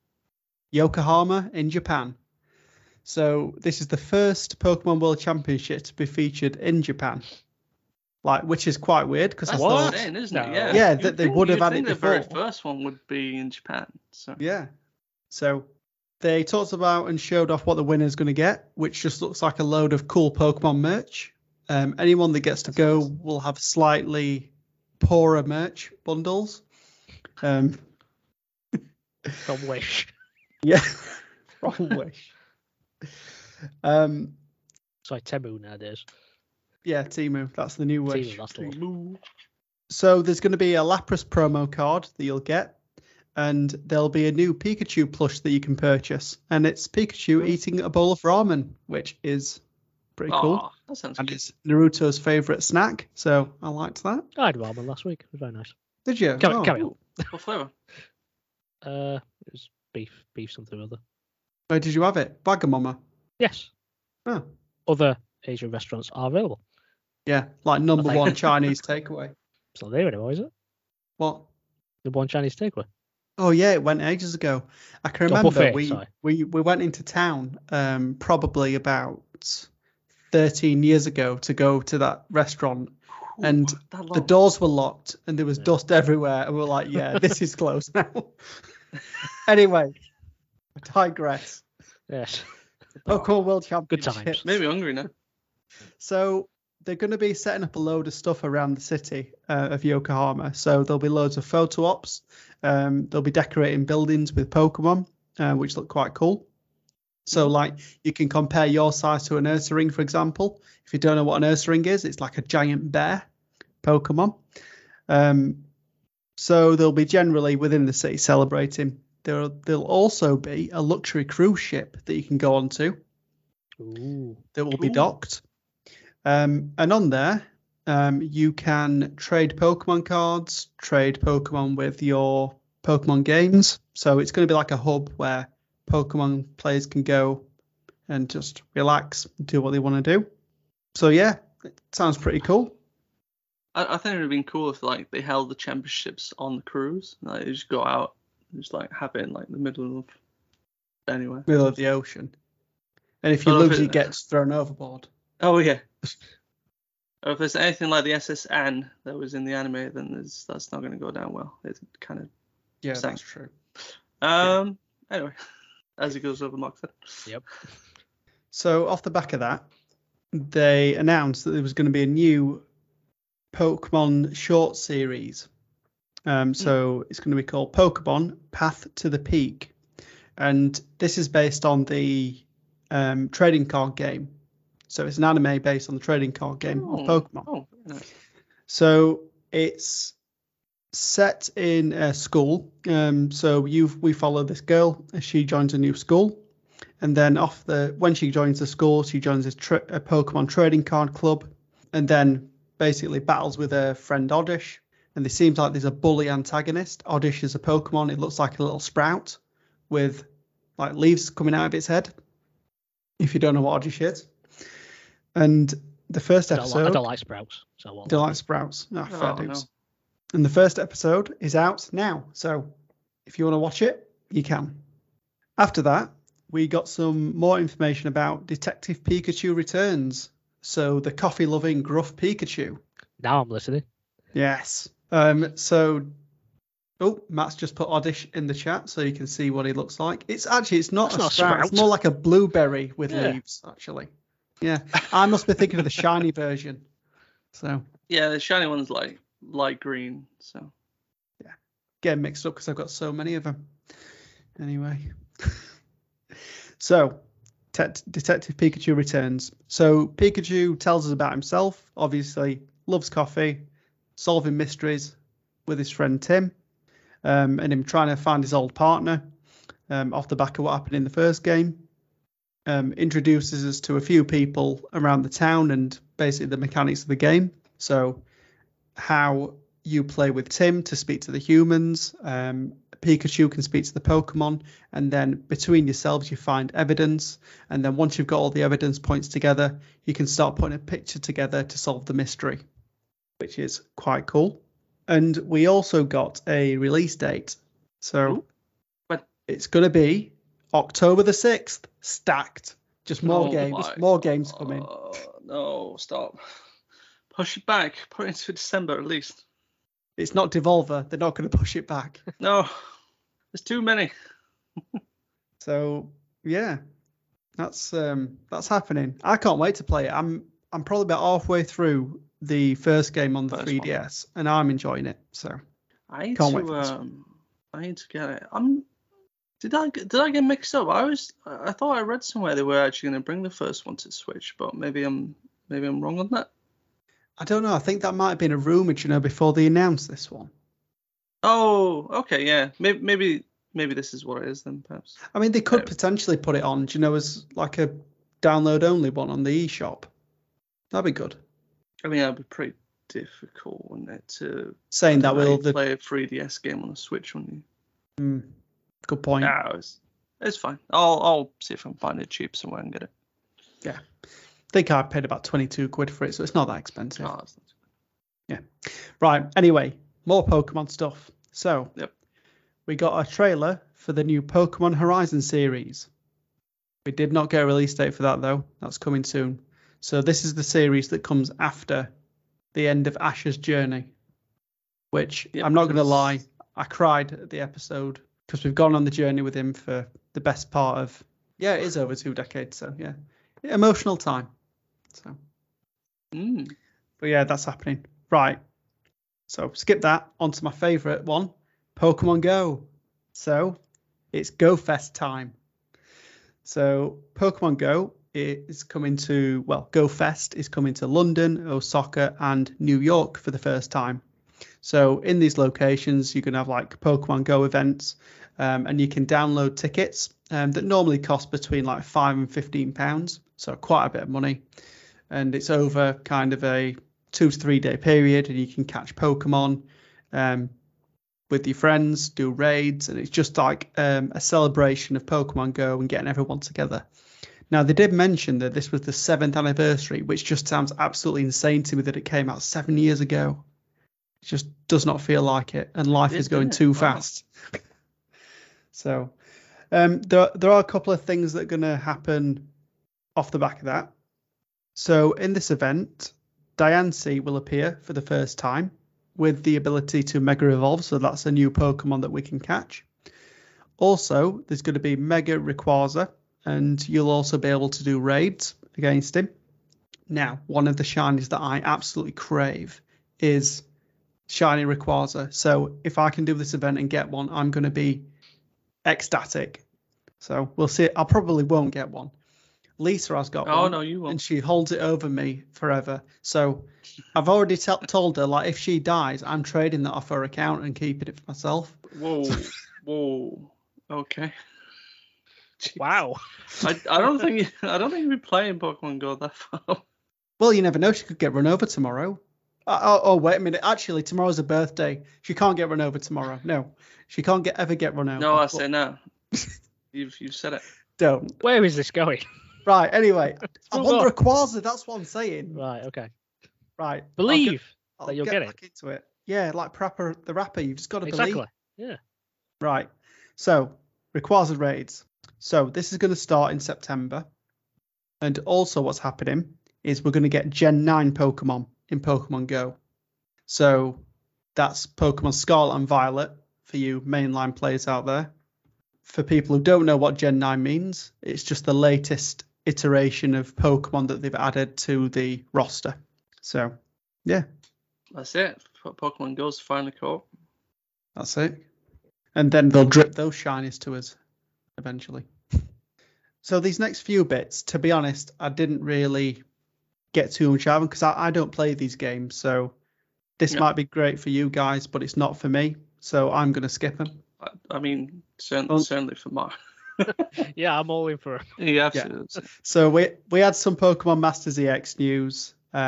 Yokohama in Japan. So this is the first Pokemon World Championship to be featured in Japan, which is quite weird because that's the thing, isn't it? Yeah, they would have had it before. The very first one would be in Japan. So yeah, so they talked about and showed off what the winner's going to get, which just looks like a load of cool Pokemon merch. Anyone that gets to go will have slightly poorer merch bundles. From Wish. Yeah, from Wish. It's like Temu nowadays. Yeah, Temu. That's the new wish. Temu. So there's going to be a Lapras promo card that you'll get, and there'll be a new Pikachu plush that you can purchase, and it's Pikachu eating a bowl of ramen, which is pretty cool. That sounds good. And it's Naruto's favourite snack, so I liked that. I had ramen last week. It was very nice. Did you? Carry on. What flavour? It was beef something or other. Where did you have it? Wagamama? Yes. Oh. Other Asian restaurants are available. Yeah, like number one Chinese takeaway. It's not there anymore, is it? What? Number one Chinese takeaway. Oh yeah, it went ages ago. I can remember buffet, we went into town probably about 13 years ago to go to that restaurant. Ooh, and the doors were locked and there was dust everywhere and we were like, yeah, this is closed now. Anyway, I digress. Yes. Pokemon World Championships. Good times. Maybe hungry now. So they're going to be setting up a load of stuff around the city of Yokohama. So there'll be loads of photo ops. They'll be decorating buildings with Pokemon, which look quite cool. So like you can compare your size to an Ursaring, for example. If you don't know what an Ursaring is, it's like a giant bear Pokemon. So they'll be generally within the city celebrating. There'll also be a luxury cruise ship that you can go onto. Ooh. That will be docked. And on there, you can trade Pokemon cards, trade Pokemon with your Pokemon games. So it's going to be like a hub where Pokemon players can go and just relax and do what they want to do. So yeah, it sounds pretty cool. I think it would have been cool if they held the championships on the cruise. They just go out. Just have it in the middle of anywhere. Middle of the ocean. And if you lose, it gets thrown overboard. Oh yeah. If there's anything like the SSN that was in the anime, then that's not going to go down well. It kind of sucks. That's true. Anyway, as it goes over, Mark said. Yep. So off the back of that, they announced that there was going to be a new Pokemon short series. So it's going to be called Pokemon Path to the Peak. And this is based on the trading card game. So it's an anime based on the trading card game of Pokemon. Oh, nice. So it's set in a school. So we follow this girl as she joins a new school. And then when she joins the school, she joins a Pokemon trading card club. And then basically battles with her friend Oddish. And it seems like there's a bully antagonist. Oddish is a Pokemon. It looks like a little sprout with like leaves coming out of its head. If you don't know what Oddish is. And the first episode... I don't like sprouts. So I won't don't like sprouts. Fair dues. No. And the first episode is out now. So if you want to watch it, you can. After that, we got some more information about Detective Pikachu Returns. So the coffee-loving gruff Pikachu. Now I'm listening. Yes. Matt's just put Oddish in the chat so you can see what he looks like. It's not a sprout. It's more like a blueberry with leaves, actually. Yeah, I must be thinking of the shiny version. So yeah, the shiny one's like light green. So yeah, getting mixed up because I've got so many of them. Anyway, so Detective Pikachu Returns. So Pikachu tells us about himself. Obviously, loves coffee, solving mysteries with his friend Tim, and him trying to find his old partner. Off the back of what happened in the first game. Introduces us to a few people around the town and basically the mechanics of the game. So how you play with Tim to speak to the humans, Pikachu can speak to the Pokemon, and then between yourselves you find evidence, and then once you've got all the evidence points together, you can start putting a picture together to solve the mystery, which is quite cool. And we also got a release date. So it's going to be October the 6th, stacked. Just more games. More games coming. No, stop. Push it back. Put it into December at least. It's not Devolver. They're not going to push it back. No, there's too many. So yeah, that's happening. I can't wait to play it. I'm probably about halfway through the first game on the 3DS, and I'm enjoying it. So I need to get it. Did I get mixed up? I thought I read somewhere they were actually going to bring the first one to Switch, but maybe I'm wrong on that. I don't know. I think that might have been a rumor, before they announced this one. Oh, okay, yeah. Maybe this is what it is then, perhaps. I mean, they could potentially put it on, as like a download only one on the eShop. That'd be good. I mean, that'd be pretty difficult, wouldn't it? Play a 3DS game on a Switch, wouldn't you? Mm. Good point. No, it's fine. I'll see if I can find it cheap somewhere and get it. Yeah. I think I paid about 22 quid for it, so it's not that expensive. Oh, that's not too bad. Yeah. Right. Anyway, more Pokemon stuff. So we got a trailer for the new Pokemon Horizon series. We did not get a release date for that, though. That's coming soon. So this is the series that comes after the end of Ash's Journey, which I'm not going to lie, I cried at the episode. Because we've gone on the journey with him for the best part of, it is over 2 decades. So, emotional time. So, But yeah, that's happening. Right. So skip that. On to my favourite one, Pokemon Go. So it's Go Fest time. So Pokemon Go Go Fest is coming to London, Osaka and New York for the first time. So in these locations, you can have like Pokemon Go events, and you can download tickets that normally cost between like £5 and £15. So quite a bit of money. And it's over kind of a 2 to 3 day period, and you can catch Pokemon with your friends, do raids. And it's just like a celebration of Pokemon Go and getting everyone together. Now, they did mention that this was the 7th anniversary, which just sounds absolutely insane to me that it came out 7 years ago. Just does not feel like it, and life is going too fast. So there are a couple of things that are going to happen off the back of that. So in this event, Diancie will appear for the first time with the ability to Mega Evolve, so that's a new Pokemon that we can catch. Also, there's going to be Mega Rayquaza, and you'll also be able to do raids against him. Now, one of the shinies that I absolutely crave is Shiny Rayquaza. So if I can do this event and get one, I'm going to be ecstatic. So we'll see. I probably won't get one. Lisa has got one. Oh, no, you won't. And she holds it over me forever. So I've already told her, like, if she dies, I'm trading that off her account and keeping it for myself. Whoa. Whoa. Okay. Jeez. Wow. I don't think we're playing Pokemon Go that far. Well, you never know. She could get run over tomorrow. Oh, wait a minute. Actually, tomorrow's her birthday. She can't get run over tomorrow. No, she can't ever get run over. No, I say no. You've said it. Don't. Where is this going? Right. Anyway, I want Rayquaza. That's what I'm saying. Right. Okay. Right. Believe that you'll get it. Into it. Yeah, like Prepper the Rapper. You've just got to believe. Yeah. Right. So Rayquaza raids. So this is going to start in September. And also what's happening is we're going to get Gen 9 Pokemon in Pokemon Go. So that's Pokemon Scarlet and Violet for you mainline players out there. For people who don't know what Gen 9 means, it's just the latest iteration of Pokemon that they've added to the roster. So, yeah. That's it. Pokemon Go's finally caught. That's it. And then they'll drip those shinies to us eventually. So these next few bits, to be honest, I didn't really get too much out of them because I don't play these games. So this might be great for you guys, but it's not for me. So I'm going to skip them. I mean, certainly for mine. Yeah, I'm all in for it. Yeah, absolutely. Yeah. So we had some Pokemon Masters EX news. We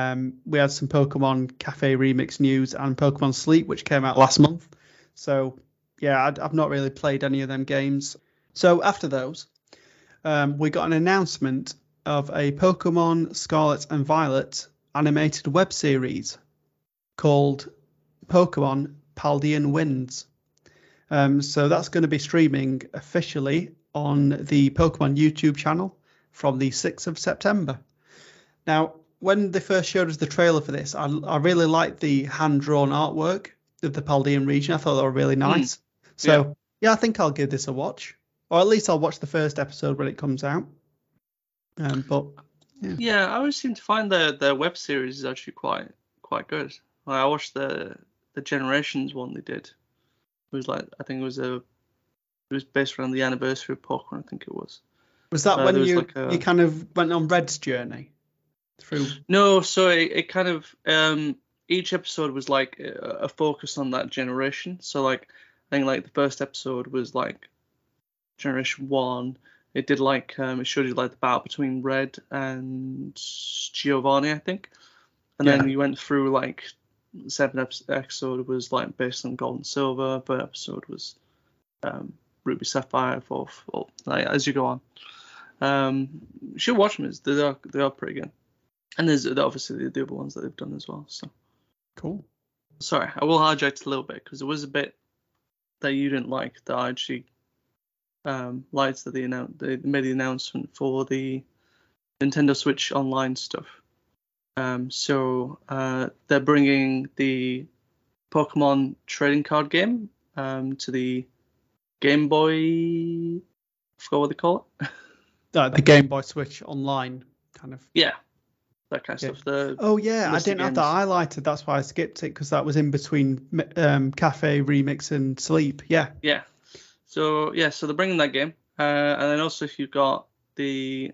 had some Pokemon Cafe Remix news and Pokemon Sleep, which came out last month. So, yeah, I've not really played any of them games. So after those, we got an announcement of a Pokemon Scarlet and Violet animated web series called Pokemon Paldean Winds. So that's going to be streaming officially on the Pokemon YouTube channel from the 6th of September. Now, when they first showed us the trailer for this, I really liked the hand-drawn artwork of the Paldean region. I thought they were really nice. So, yeah, I think I'll give this a watch. Or at least I'll watch the first episode when it comes out. But I always seem to find their web series is actually quite good. Like, I watched the Generations one they did. It was like, I think it was based around the anniversary of Pokemon, I think it was. Was that when you you kind of went on Red's journey through? No, so it kind of each episode was like a focus on that generation. So like I think like the first episode was like Generation 1. It did like it showed you like the battle between Red and Giovanni, I think, and then you went through like. 7th episode was like based on Gold and Silver, but episode was Ruby Sapphire, 4th, like as you go on. You should watch them. They are pretty good, and there's obviously the other ones that they've done as well. So cool. Sorry, I will hijack a little bit because there was a bit that you didn't like that I actually liked that they made the announcement for the Nintendo Switch Online stuff. So they're bringing the Pokemon trading card game to the Game Boy. I forgot what they call it. The Game Boy Switch Online kind of. Yeah, that kind of stuff. I didn't have that highlighted. That's why I skipped it because that was in between Cafe Remix and Sleep. Yeah. Yeah. So they're bringing that game, and then also if you've got the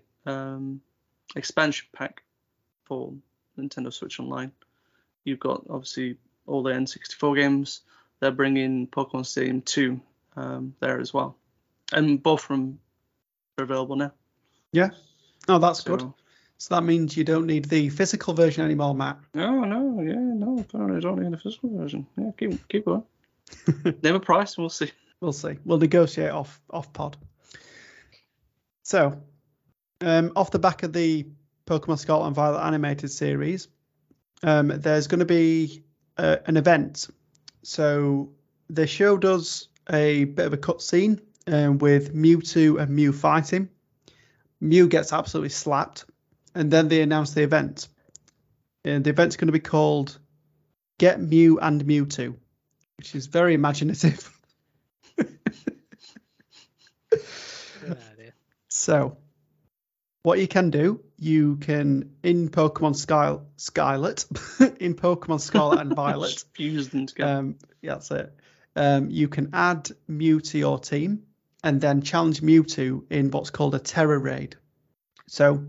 expansion pack for Nintendo Switch Online. You've got obviously all the N64 games. They're bringing Pokemon Stadium 2 there as well, and both of them are available now. Yeah, oh, that's good. So that means you don't need the physical version anymore, Matt. No, apparently I don't need the physical version. Yeah, keep going. Name a price, and we'll see. We'll negotiate off pod. So, off the back of the Pokemon Scarlet and Violet animated series, there's going to be an event. So they showed us a bit of a cutscene with Mewtwo and Mew fighting. Mew gets absolutely slapped, And then they announced the event. And the event's going to be called Get Mew and Mewtwo, which is very imaginative. Good idea. So, what you can do, you can, in Pokemon Scarlet, in Pokemon Scarlet and Violet, yeah, that's it. You can add Mew to your team and then challenge Mewtwo in what's called a Terror Raid. So,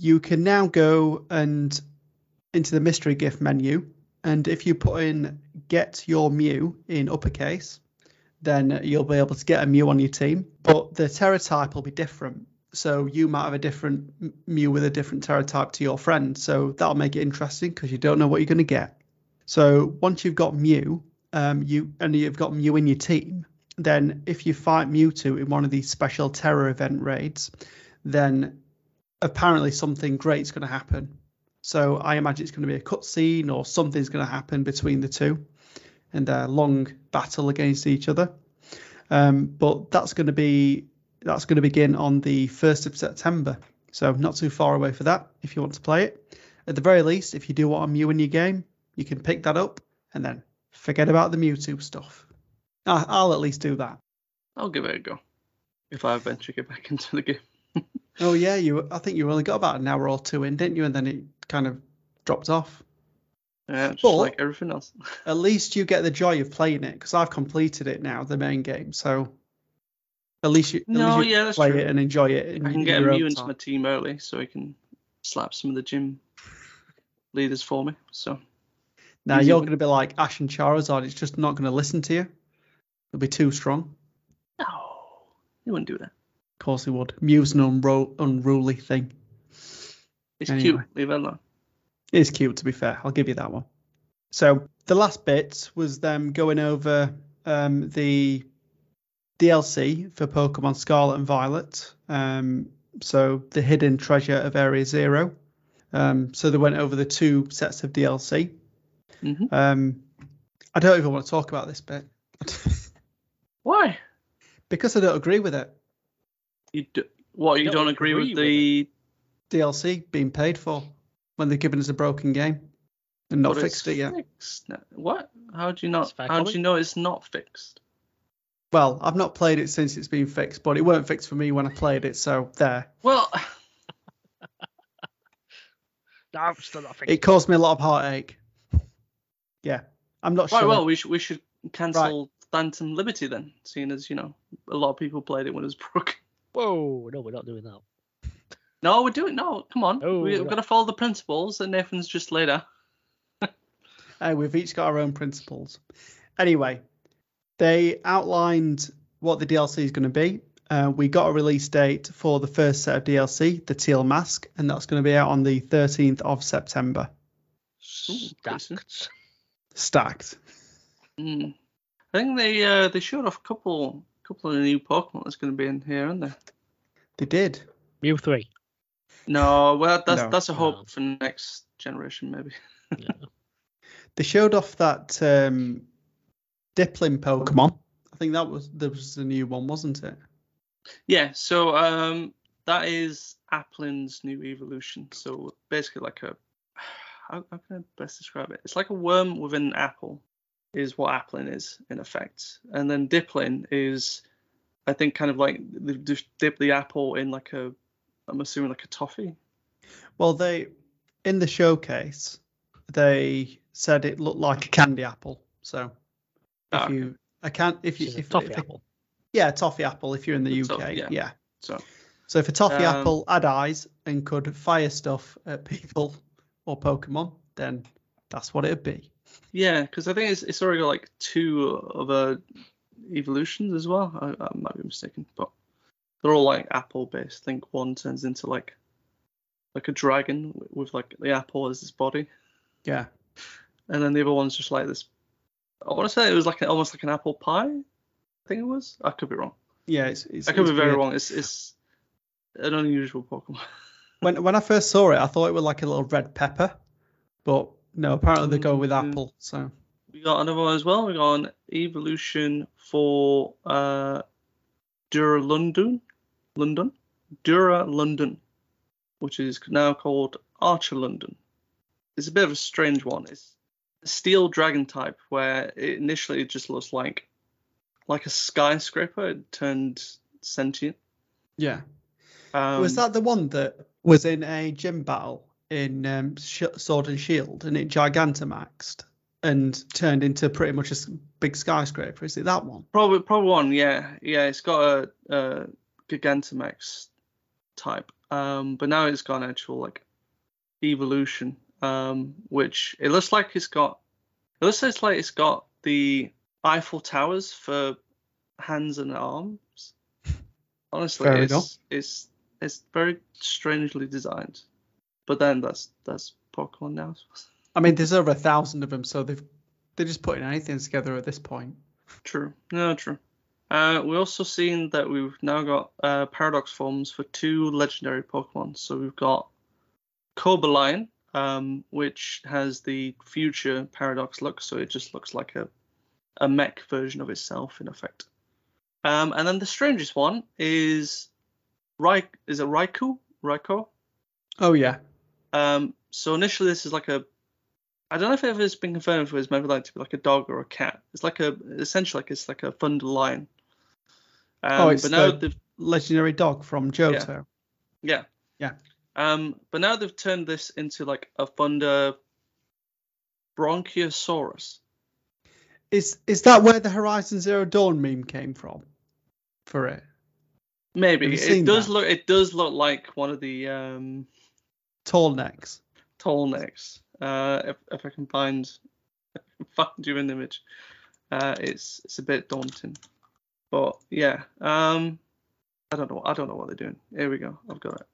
you can now go and into the mystery gift menu, and if you put in "get your Mew" in uppercase, then you'll be able to get a Mew on your team. But the Terror type will be different, so you might have a different Mew with a different Terror type to your friend. So that'll make it interesting because you don't know what you're going to get. So once you've got Mew, you've got Mew in your team, then if you fight Mewtwo in one of these special Terror event raids, then apparently something great's going to happen. So I imagine it's going to be a cutscene or something's going to happen between the two and their long battle against each other. But that's going to begin on the 1st of September. So not too far away for that if you want to play it. At the very least, if you do want a Mew in your game, you can pick that up and then forget about the Mewtwo stuff. I'll at least do that. I'll give it a go if I eventually get back into the game. Oh yeah, I think you only got about an hour or two in, didn't you? And then it kind of dropped off. Yeah, just but like everything else. At least you get the joy of playing it, because I've completed it now, the main game. So at least you play true. It and enjoy it. I can get a Mew into my team early, so I can slap some of the gym leaders for me. So now you're going to be like Ash and Charizard. It's just not going to listen to you. It'll be too strong. No, he wouldn't do that. Of course he would. Mew's an unruly thing. It's cute. Leave it alone. It is cute, to be fair. I'll give you that one. So the last bit was them going over the DLC for Pokemon Scarlet and Violet. So the hidden treasure of Area Zero. So they went over the two sets of DLC. Mm-hmm. I don't even want to talk about this bit. Why? Because I don't agree with it. You don't agree with the DLC being paid for when they've given us a broken game and not fixed it yet? No. What? How do you know it's not fixed? Well, I've not played it since it's been fixed, but it weren't fixed for me when I played it, so there. Well, no, still not fixed. It caused me a lot of heartache. Yeah, I'm not sure. Well, we should cancel Phantom Liberty then, seeing as a lot of people played it when it was broken. Whoa, no, we're not doing that. No, we're doing... No, come on. No, we're going to follow the principles that Nathan's just laid out. We've each got our own principles. Anyway, they outlined what the DLC is going to be. We got a release date for the first set of DLC, the Teal Mask, and that's going to be out on the 13th of September. Stacked. I think they showed off a couple of the new Pokemon that's going to be in here, aren't they? They did. Mew 3. No, well, that's a hope for next generation, maybe. Yeah. They showed off that Dipplin Pokemon. I think there was a new one, wasn't it? Yeah, so that is Applin's new evolution. So basically like how can I best describe it? It's like a worm within an apple. Is what Applin is in effect, and then Dipplin is, I think, kind of like they just dip the apple in like a, I'm assuming like a toffee. Well, they in the showcase they said it looked like a candy apple. So toffee apple if you're in the UK, yeah. So if a toffee apple had eyes and could fire stuff at people or Pokemon, then that's what it'd be. Yeah, because I think it's already got like two other evolutions as well. I might be mistaken, but they're all like apple based. I think one turns into like a dragon with like the apple as its body. Yeah, and then the other one's just like this. I want to say it was like almost like an apple pie. I think it was. I could be wrong. Yeah, I could be very wrong. It's an unusual Pokemon. When I first saw it, I thought it was like a little red pepper, but. No, apparently they go with Apple. So we got another one as well. We got an evolution for Dura London. which is now called Archer London. It's a bit of a strange one. It's a steel dragon type, where it initially just looks like a skyscraper. It turned sentient. Yeah. Was that the one that was in a gym battle in Sword and Shield, and it gigantamaxed and turned into pretty much a big skyscraper? Is it that one? Probably one. Yeah. It's got a Gigantamax type, but now it's got an actual evolution, which it looks like it's got. It looks like it's got the Eiffel Towers for hands and arms. Honestly, it's very strangely designed. But then that's Pokemon now. I mean, there's over 1,000 of them, so they're just putting anything together at this point. True. We're also seeing that we've now got Paradox forms for two legendary Pokemon. So we've got Cobalion, which has the future Paradox look, so it just looks like a mech version of itself in effect. And then the strangest one is Raikou? Raikou? Oh, yeah. So initially this is I don't know if it's been confirmed if it's meant to be a dog or a cat. It's essentially a thunder lion. It's but now the legendary dog from Johto. Yeah. But now they've turned this into a thunder bronchiosaurus. Is that where the Horizon Zero Dawn meme came from? For it. Maybe it does look like one of the tallnecks. If I can find you an image, it's a bit daunting, but yeah. I don't know what they're doing. Here we go. I've got it.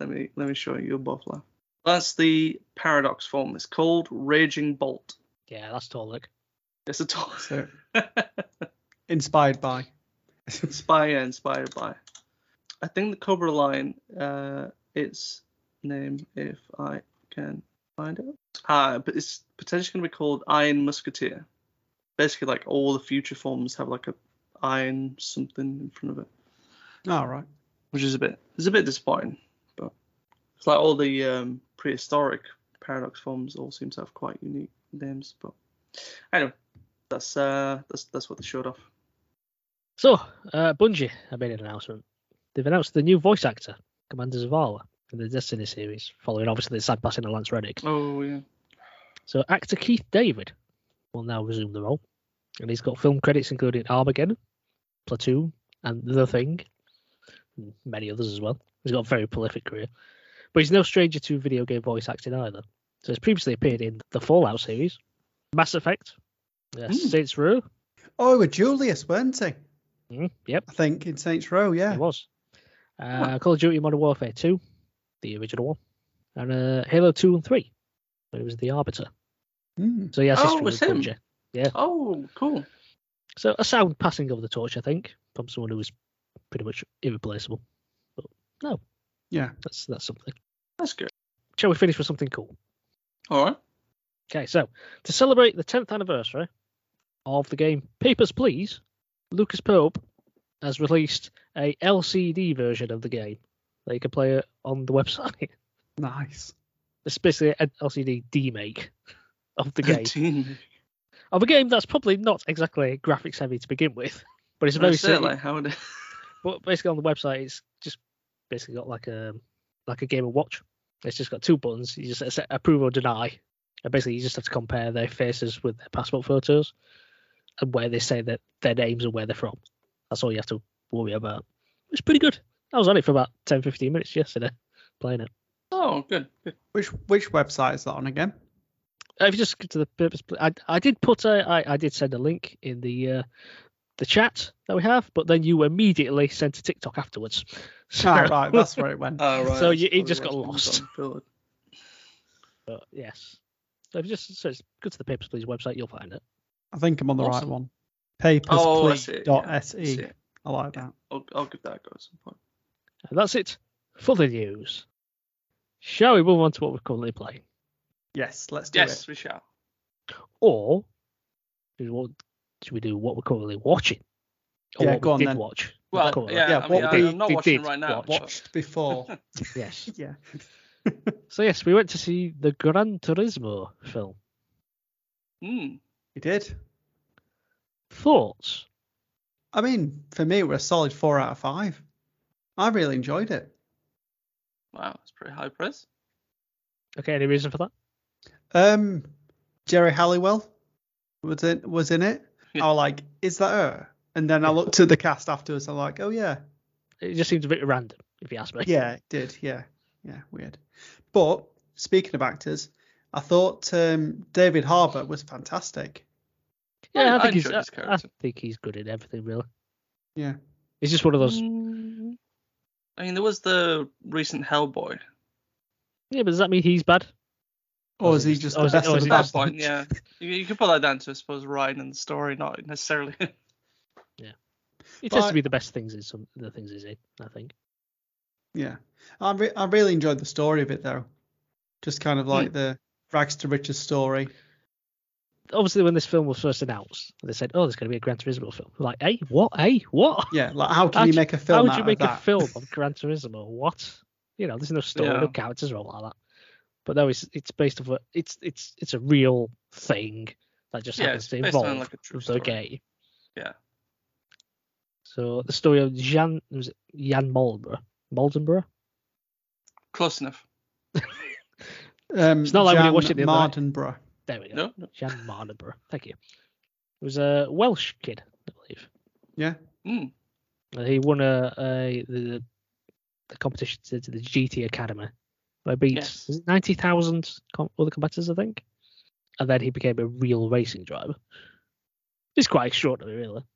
Let me show you. You'll both laugh. That's the Paradox form. It's called Raging Bolt. Yeah, that's tall look. It's a tall. So, inspired by. I think the Cobra Lion. Its name, if I can find it. But it's potentially going to be called Iron Musketeer. Basically, all the future forms have a iron something in front of it. Oh, right. Which is a bit disappointing, but it's all the prehistoric Paradox forms all seem to have quite unique names. But anyway, that's what they showed off. So, Bungie have made an announcement. They've announced the new voice actor, Commanders of Valor, in the Destiny series, following obviously the sad passing of Lance Reddick. Oh, yeah. So, actor Keith David will now resume the role, and he's got film credits including Armageddon, Platoon, and The Thing, and many others as well. He's got a very prolific career, but he's no stranger to video game voice acting either. So, he's previously appeared in the Fallout series, Mass Effect, Saints Row. Oh, with Julius, weren't he? Yep. I think in Saints Row, yeah. He was. Call of Duty Modern Warfare 2, the original one, and Halo 2 and 3. It was the Arbiter. So yes, it was him. Bungie. Yeah. Oh, cool. So a sound passing of the torch, I think, from someone who was pretty much irreplaceable. But no. Yeah. That's something. That's good. Shall we finish with something cool? All right. Okay, so to celebrate the 10th anniversary of the game Papers, Please, Lucas Pope has released a LCD version of the game that you can play it on the website. Nice. It's basically an LCD demake of the game. Of a game that's probably not exactly graphics heavy to begin with, but it's but basically on the website, it's just basically got like a Game & Watch. It's just got two buttons. You just set approve or deny, and basically you just have to compare their faces with their passport photos and where they say that their names and where they're from. That's all you have to worry about. It's pretty good. I was on it for about 10-15 minutes yesterday playing it. Oh, good. Which website is that on again? If you just go to the Purpose, I did send a link in the chat that we have, but then you immediately sent a TikTok afterwards. So, right, that's where it went. Right. So it just got lost. But yes, so if you just search, go to the Papers, Please website, you'll find it. I think I'm on the right one. Papersplease.se. Yeah, I like that. I'll give that a go at some point. And that's it for the news. Shall we move on to what we're currently playing? Yes, let's do it. Yes, we shall. Or should we do what we're currently watching? Or what we did watch? Well, yeah, I'm not watching right now. Watched before. Yes. Yeah. So, yes, we went to see the Gran Turismo film. Mm. You did? Thoughts? I mean, for me, it was a solid 4 out of 5. I really enjoyed it. Wow, that's pretty high praise. Okay, any reason for that? Jerry Halliwell was in it. Yeah. I was like, is that her? And then I looked at the cast afterwards. I'm like, oh yeah. It just seems a bit random, if you ask me. Yeah, it did. Yeah, weird. But speaking of actors, I thought David Harbour was fantastic. Yeah, I think he's good in everything, really. Yeah, he's just one of those. I mean, there was the recent Hellboy. Yeah, but does that mean he's bad? Or is he just the best of the bad? Point, yeah, you can put that down to, I suppose, writing and the story, not necessarily. Yeah, he tends to be the best things in some the things he's in, I think. Yeah, I really enjoyed the story of it though, just kind of like the rags to riches story. Obviously, when this film was first announced, they said, "Oh, there's going to be a Gran Turismo film." Like, hey, what? Hey, what? Yeah, like how can you make a film? How would you make a film on Gran Turismo? What? You know, there's no story, no characters, or all like that. But no, it's based on it's a real thing that just happens to involve like the game. Yeah. So the story of Jan Moldenborough? Close enough. It's not like Jan when you watched it the other night. There we go. No. Jan Moldenborough. Thank you. It was a Welsh kid, I believe. Yeah. Mm. He won the competition to the GT Academy. By beat 90,000 other competitors, I think. And then he became a real racing driver. It's quite extraordinary, really.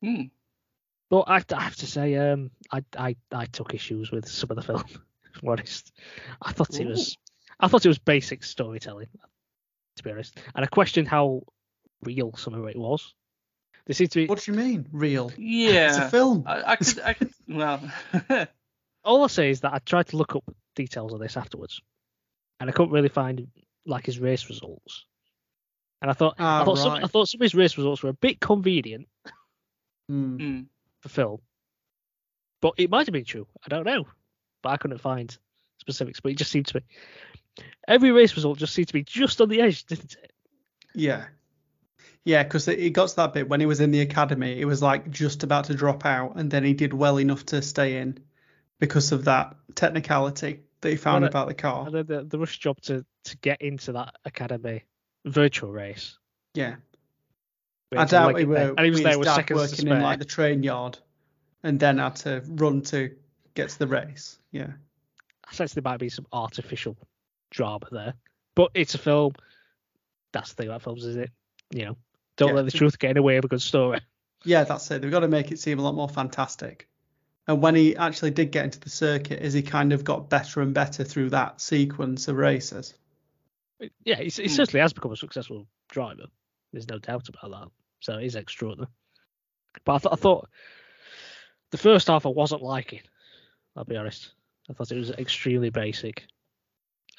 Hmm. But I have to say, I took issues with some of the film. If I'm honest, I thought it was basic storytelling, to be honest, and I questioned how real some of it was. They seem to be. What do you mean real? Yeah, it's a film. I could. Well, all I say is that I tried to look up details of this afterwards, and I couldn't really find like his race results. And I thought some of his race results were a bit convenient. Mm. For film, but it might have been true. I don't know, but I couldn't find specifics. But it just seemed to be every race result just seemed to be just on the edge, didn't it? Yeah, because it got to that bit when he was in the academy. It was like just about to drop out, and then he did well enough to stay in because of that technicality that he found about the car. And then the rush job to get into that academy virtual race. Yeah. I doubt he was there with seconds working in like the train yard, and then had to run to get to the race. Yeah, I sense there might be some artificial drama there, but it's a film. That's the thing about films, is it? You know, don't let the truth get in the way of a good story. Yeah, that's it. They've got to make it seem a lot more fantastic. And when he actually did get into the circuit, is he kind of got better and better through that sequence of races? Yeah, he certainly has become a successful driver. There's no doubt about that. So it is extraordinary. But I thought the first half I wasn't liking. I'll be honest. I thought it was extremely basic.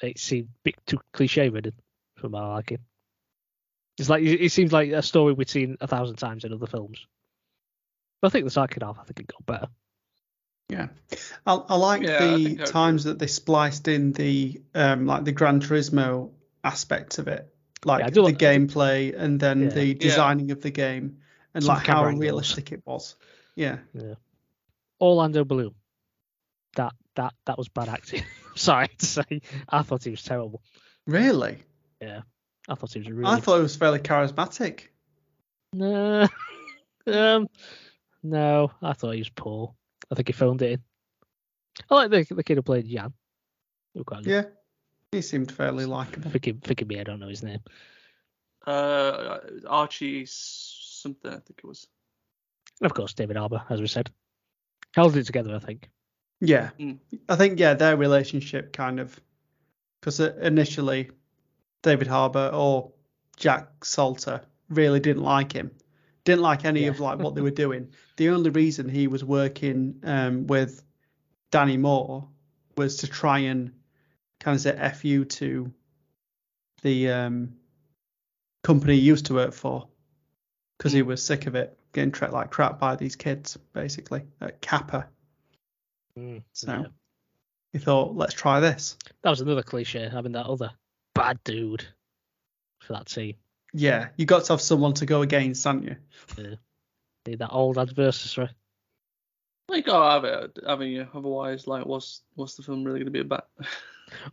It seemed a bit too cliche-ridden for my liking. It's like it seems like a story we'd seen 1,000 times in other films. But I think the second half, I think it got better. Yeah, I like the times that they spliced in the like the Gran Turismo aspects of it. Like the gameplay and then the designing of the game and some like how realistic it was. Yeah. Orlando Bloom. That was bad acting. Sorry to say, I thought he was terrible. Really? Yeah, I thought he was really. I thought he was fairly charismatic. No, no, I thought he was poor. I think he filmed it in. I like the kid who played Jan. Yeah. He seemed fairly likable. Forgive me, I don't know his name. Archie something, I think it was. And of course, David Harbour, as we said. Held it together, I think. Yeah. Mm. I think, their relationship kind of... Because initially, David Harbour or Jack Salter really didn't like him. Didn't like any of like what they were doing. The only reason he was working with Danny Moore was to try and... kind of say F you to the company he used to work for because he was sick of it. getting treated like crap by these kids, basically, at Kappa. So he thought, let's try this. That was another cliche, having that other bad dude for that team. Yeah, you got to have someone to go against, haven't you? Yeah. Need that old adversary. You got to have it, haven't you? Otherwise, like, what's the film really going to be about?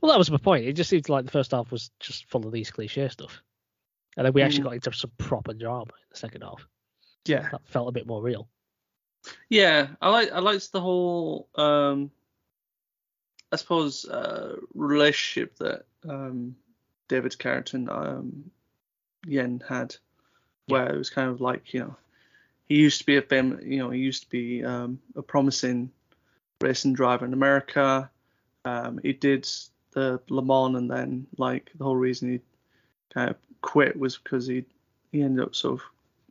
Well, that was my point. It just seemed like the first half was just full of these cliche stuff. And then we actually got into some proper drama in the second half. Yeah. That felt a bit more real. Yeah, I liked the whole, I suppose, relationship that David's character and Yen had, where it was kind of like, you know, he used to be a promising racing driver in America. He did the Le Mans, and then like the whole reason he kind of quit was because he ended up sort of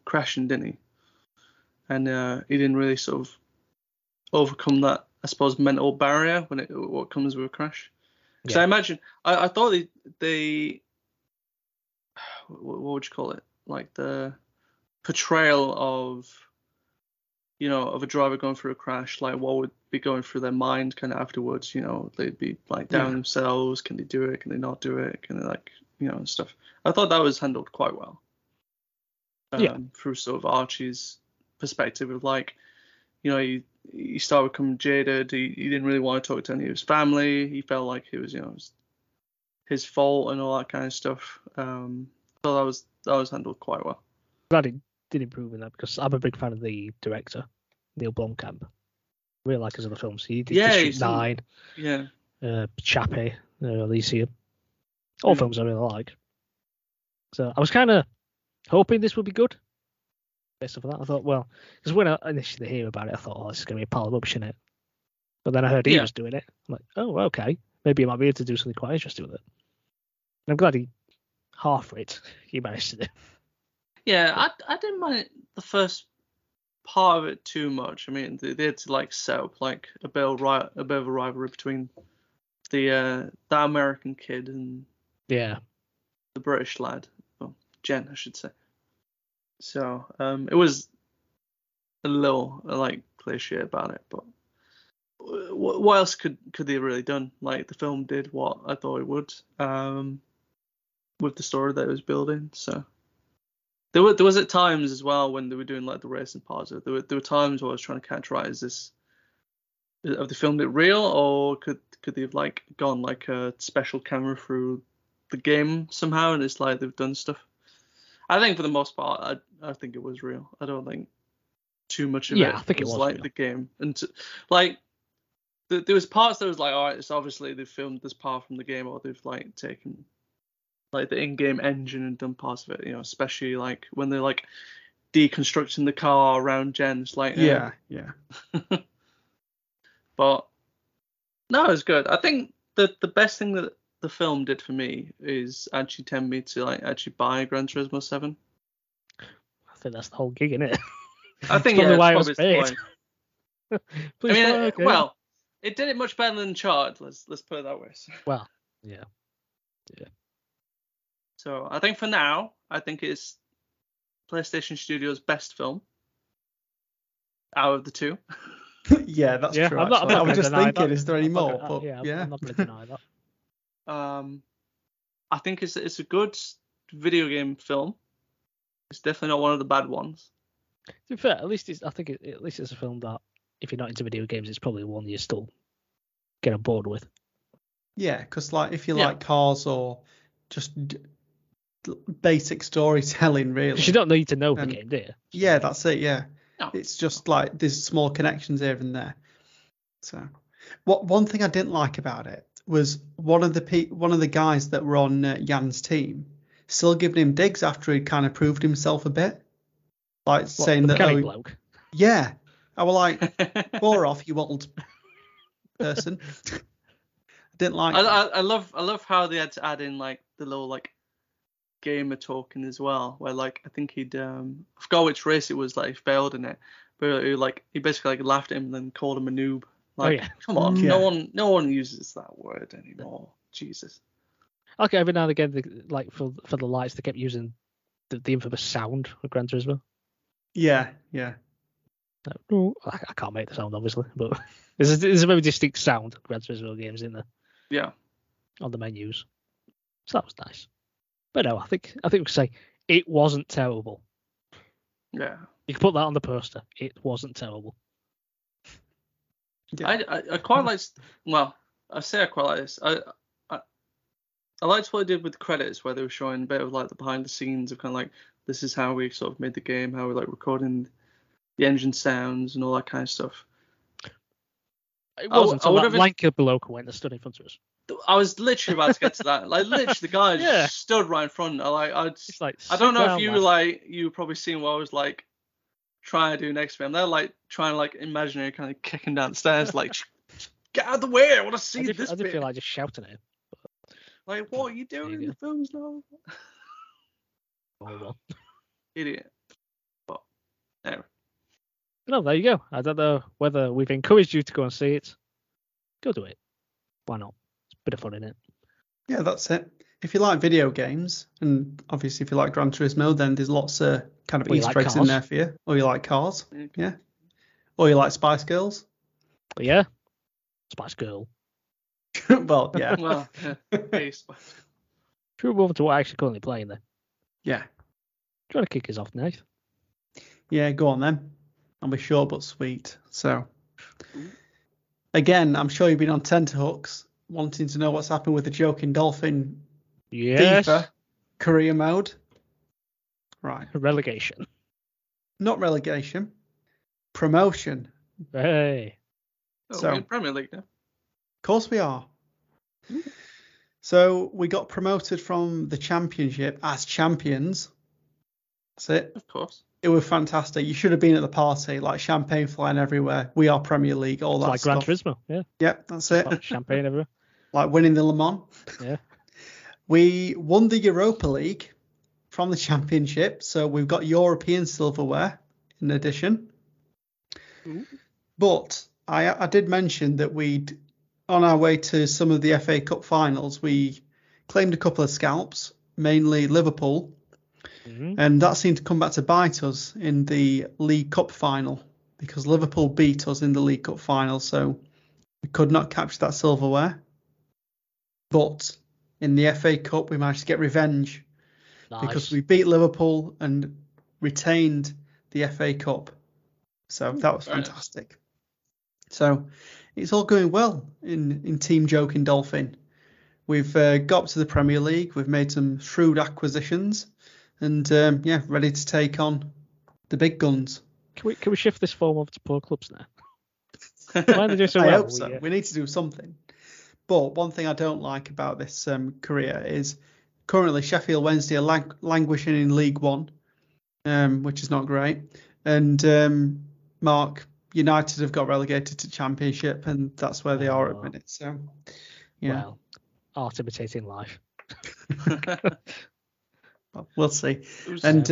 crashing, didn't he? And he didn't really sort of overcome that, I suppose, mental barrier when what comes with a crash. Yeah. So I imagine I thought they what would you call it, like the portrayal of, you know, of a driver going through a crash, like what would be going through their mind kind of afterwards, you know, they'd be like down themselves, can they do it, can they not do it, can they, like, you know, and stuff. I thought that was handled quite well through sort of Archie's perspective of, like, you know, he started becoming jaded, he didn't really want to talk to any of his family, he felt like it was, you know, his fault and all that kind of stuff. So that was handled quite well. Glad it did improve in that, because I'm a big fan of the director, Neil Blomkamp. Really like his other films. He did District 9, Chappie, Elysium. All films I really like. So I was kind of hoping this would be good. Based off of that, I thought, well, because when I initially hear about it, I thought, oh, this is going to be a pile of rubbish, isn't it? But then I heard he was doing it. I'm like, oh, okay. Maybe he might be able to do something quite interesting with it. And I'm glad he managed to do. Yeah, I didn't mind the first part of it too much. I mean, they had to like set up like a bit of a rivalry between the American kid and the British lad, well, Jen, I should say. So it was a little like cliche about it, but what else could they have really done? Like the film did what I thought it would with the story that it was building. So. There was at times as well when they were doing like the racing parts. There were times where I was trying to characterize this. Have they filmed it real, or could they have like gone like a special camera through the game somehow? And it's like they've done stuff. I think for the most part, I think it was real. I don't think too much of it. Yeah, I think it was like real. The game, and there was parts that was like, all right, it's obviously they've filmed this part from the game, or they've like taken. Like the in-game engine and done parts of it, you know, especially like when they're like deconstructing the car around Jen's, like But no, it was good. I think the best thing that the film did for me is actually tempt me to like actually buy Gran Turismo 7. I think that's the whole gig, isn't it? I think that's why it was paid. I mean, well, it did it much better than Uncharted. Let's put it that way. So. Well, yeah. So I think for now, I think it's PlayStation Studios' best film out of the two. That's true. I was just thinking, is there any more? I'm not going to deny that. I think it's a good video game film. It's definitely not one of the bad ones. To be fair, at least it's a film that if you're not into video games, it's probably one you still get on board with. Yeah, because like if you like cars or just basic storytelling, really. Because you don't need to know the game, do you? Yeah, that's it. Yeah, no. It's just like there's small connections here and there. So, what one thing I didn't like about it was one of the guys that were on Jan's team still giving him digs after he'd kind of proved himself a bit, like saying that. Oh, bloke. Yeah, I was like, bore off, you old person. I didn't like. I love how they had to add in like the little like. Gamer talking as well, where like I think he'd I forgot which race it was that he failed in it, but he basically like laughed at him and then called him a noob. Like, come on, no one uses that word anymore. Jesus. Okay, every now and again, like for the lights, they kept using the infamous sound of Gran Turismo. Yeah. I can't make the sound, obviously, but there's a very distinct sound of Gran Turismo games in there. Yeah. On the menus. So that was nice. But no, I think we could say it wasn't terrible. Yeah. You can put that on the poster. It wasn't terrible. Yeah. I quite like... Well, I say I quite like this. I liked what I did with the credits, where they were showing a bit of like the behind the scenes of kind of like, this is how we sort of made the game, how we're like recording the engine sounds and all that kind of stuff. It wasn't until that wanker bloke went and stood in front of us. I was literally about to get to that. Like, literally, the guy just stood right in front. I don't know if you were like, you were probably seeing what I was like trying to do next to me. I'm there like trying to like imaginary kind of kicking down the stairs, like, get out of the way. I want to see this. I did feel like just shouting at him. Like, what are you doing in the films now? Hold on. Idiot. But anyway. No, there you go. I don't know whether we've encouraged you to go and see it. Go do it. Why not? It's a bit of fun, isn't it? Yeah, that's it. If you like video games, and obviously if you like Gran Turismo, then there's lots of kind of Easter eggs in there for you. Or you like cars. Yeah. Or you like Spice Girls. But yeah. Spice Girl. Well, yeah. Well, yeah. Should we move on to what I'm actually currently playing then? Yeah. Try to kick us off, Nate. Yeah, go on then. I'll be short but sweet. So, again, I'm sure you've been on tenterhooks, wanting to know what's happened with the Joking Dolphin FIFA career mode. Right. Relegation. Not relegation. Promotion. Hey. Oh, so, we're in Premier League now. Of course we are. So, we got promoted from the Championship as champions. That's it. Of course. It was fantastic. You should have been at the party, like champagne flying everywhere. We are Premier League, all that stuff. Like Gran Turismo, yeah. Yep, that's it. Like champagne everywhere. Like winning the Le Mans. Yeah. We won the Europa League from the Championship, so we've got European silverware in addition. Ooh. But I did mention that we'd, on our way to some of the FA Cup finals, we claimed a couple of scalps, mainly Liverpool. And that seemed to come back to bite us in the League Cup final, because Liverpool beat us in the League Cup final, so we could not capture that silverware. But in the FA Cup, we managed to get revenge. Nice. Because we beat Liverpool and retained the FA Cup. So that was fantastic. So it's all going well in Team Joking Dolphin. We've got to the Premier League. We've made some shrewd acquisitions. And, ready to take on the big guns. Can we shift this form over to Pro Clubs now? Why are they doing so well? I hope so. We need to do something. But one thing I don't like about this career is currently Sheffield Wednesday are languishing in League One, which is not great. And, United have got relegated to Championship, and that's where they are at the minute. So, yeah. Well, art imitating life. We'll see. And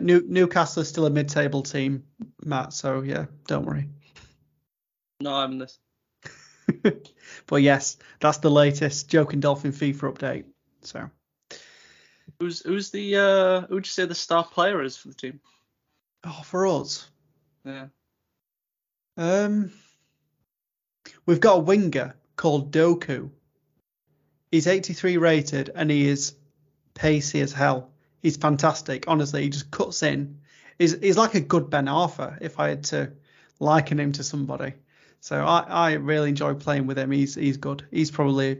Newcastle is still a mid-table team, Matt. So yeah, don't worry. No, I'm this. But yes, that's the latest Joking Dolphin FIFA update. So. Who's the who would you say the star player is for the team? Oh, for us. Yeah. We've got a winger called Doku. He's 83 rated, and he is pacey as hell. He's fantastic. Honestly, he just cuts in. He's like a good Ben Arfa if I had to liken him to somebody. So I really enjoy playing with him. He's good. He's probably a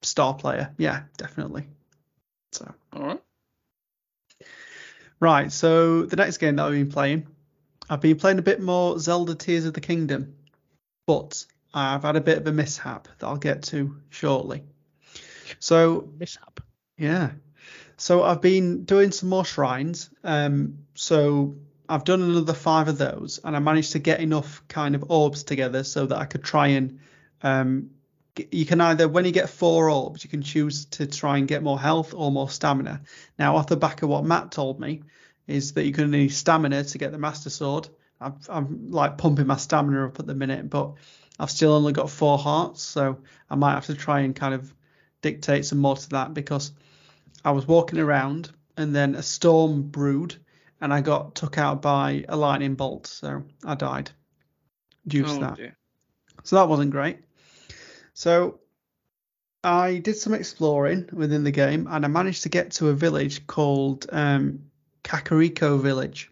star player. Yeah, definitely. So. All right. Right. So the next game that I've been playing a bit more Zelda Tears of the Kingdom, but I've had a bit of a mishap that I'll get to shortly. So mishap. Yeah. So I've been doing some more shrines. So I've done another 5 of those, and I managed to get enough kind of orbs together so that I could try and you can either, when you get 4 orbs, you can choose to try and get more health or more stamina. Now, off the back of what Matt told me is that you're going to need stamina to get the Master Sword. I'm like pumping my stamina up at the minute, but I've still only got 4 hearts. So I might have to try and kind of dictate some more to that, because I was walking around and then a storm brewed and I got took out by a lightning bolt, so I died due to that. Dear. So that wasn't great. So I did some exploring within the game, and I managed to get to a village called Kakariko Village.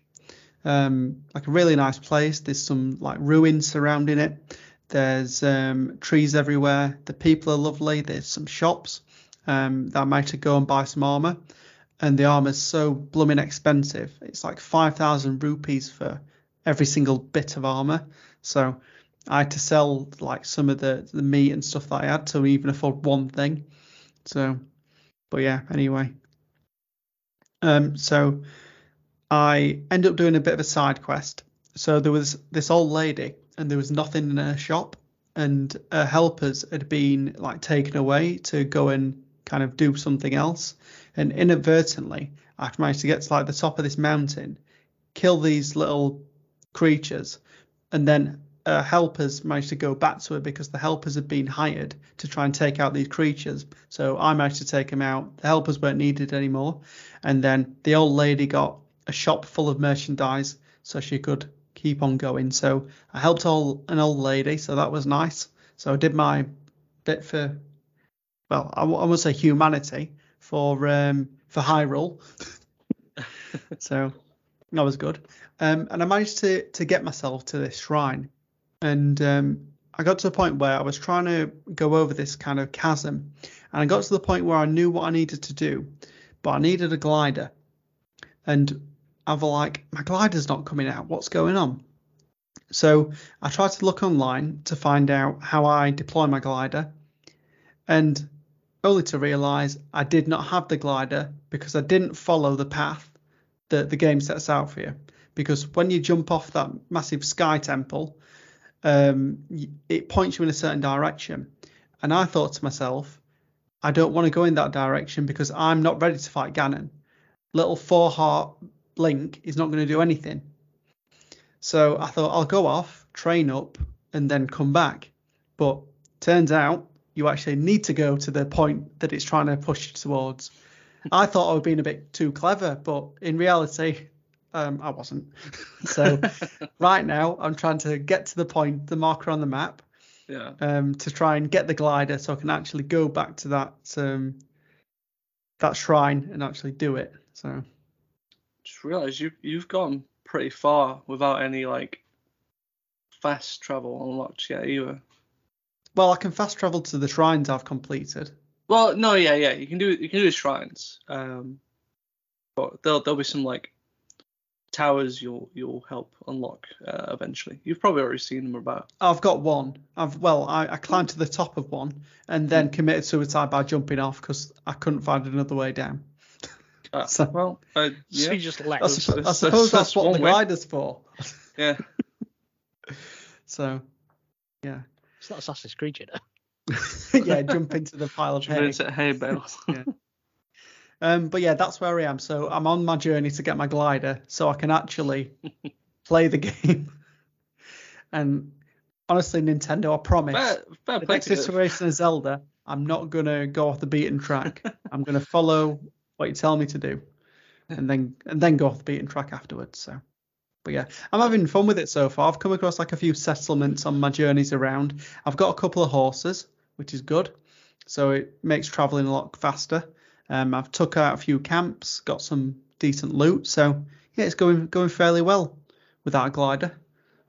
Like a really nice place. There's some like ruins surrounding it. There's trees everywhere. The people are lovely. There's some shops that I managed to go and buy some armor. And the armor's so blooming expensive. It's like 5,000 rupees for every single bit of armor. So I had to sell like some of the meat and stuff that I had to even afford one thing. So, but yeah, anyway. So I ended up doing a bit of a side quest. So there was this old lady and there was nothing in her shop, and her helpers had been like taken away to go and kind of do something else. And inadvertently, I managed to get to like the top of this mountain, kill these little creatures, and then helpers managed to go back to her because the helpers had been hired to try and take out these creatures. So I managed to take them out. The helpers weren't needed anymore. And then the old lady got a shop full of merchandise so she could keep on going. So I helped an old lady, so that was nice. So I did my bit for, well, I would say humanity for Hyrule. So that was good. And I managed to get myself to this shrine. And I got to the point where I was trying to go over this kind of chasm, and I got to the point where I knew what I needed to do, but I needed a glider, and I was like, my glider's not coming out. What's going on? So I tried to look online to find out how I deploy my glider, and only to realize I did not have the glider because I didn't follow the path that the game sets out for you. Because when you jump off that massive sky temple, it points you in a certain direction, and I thought to myself, I don't want to go in that direction because I'm not ready to fight Ganon. Little 4-heart Link is not going to do anything. So I thought, I'll go off, train up, and then come back. But turns out you actually need to go to the point that it's trying to push you towards. I thought I was being a bit too clever, but in reality I wasn't. So right now I'm trying to get to the point, the marker on the map, to try and get the glider so I can actually go back to that shrine and actually do it. So just realised you've gone pretty far without any like fast travel unlocked yet either. Well, I can fast travel to the shrines I've completed. Well, no, yeah, you can do shrines, but there'll be some like towers you'll help unlock eventually. You've probably already seen them about. I've got one. I climbed to the top of one and then committed suicide by jumping off because I couldn't find another way down. So you just left. I suppose that's what the glider's for. Yeah. So, yeah. It's not Assassin's Creed, you know. Yeah, jump into the pile of hay. Jump into hay bales. Yeah. But yeah, that's where I am. So I'm on my journey to get my glider so I can actually play the game. And honestly, Nintendo, I promise, fair the next iteration of Zelda, I'm not going to go off the beaten track. I'm going to follow what you tell me to do and then go off the beaten track afterwards. So, but yeah, I'm having fun with it so far. I've come across like a few settlements on my journeys around. I've got a couple of horses, which is good. So it makes traveling a lot faster. I've took out a few camps, got some decent loot, so yeah, it's going fairly well without a glider.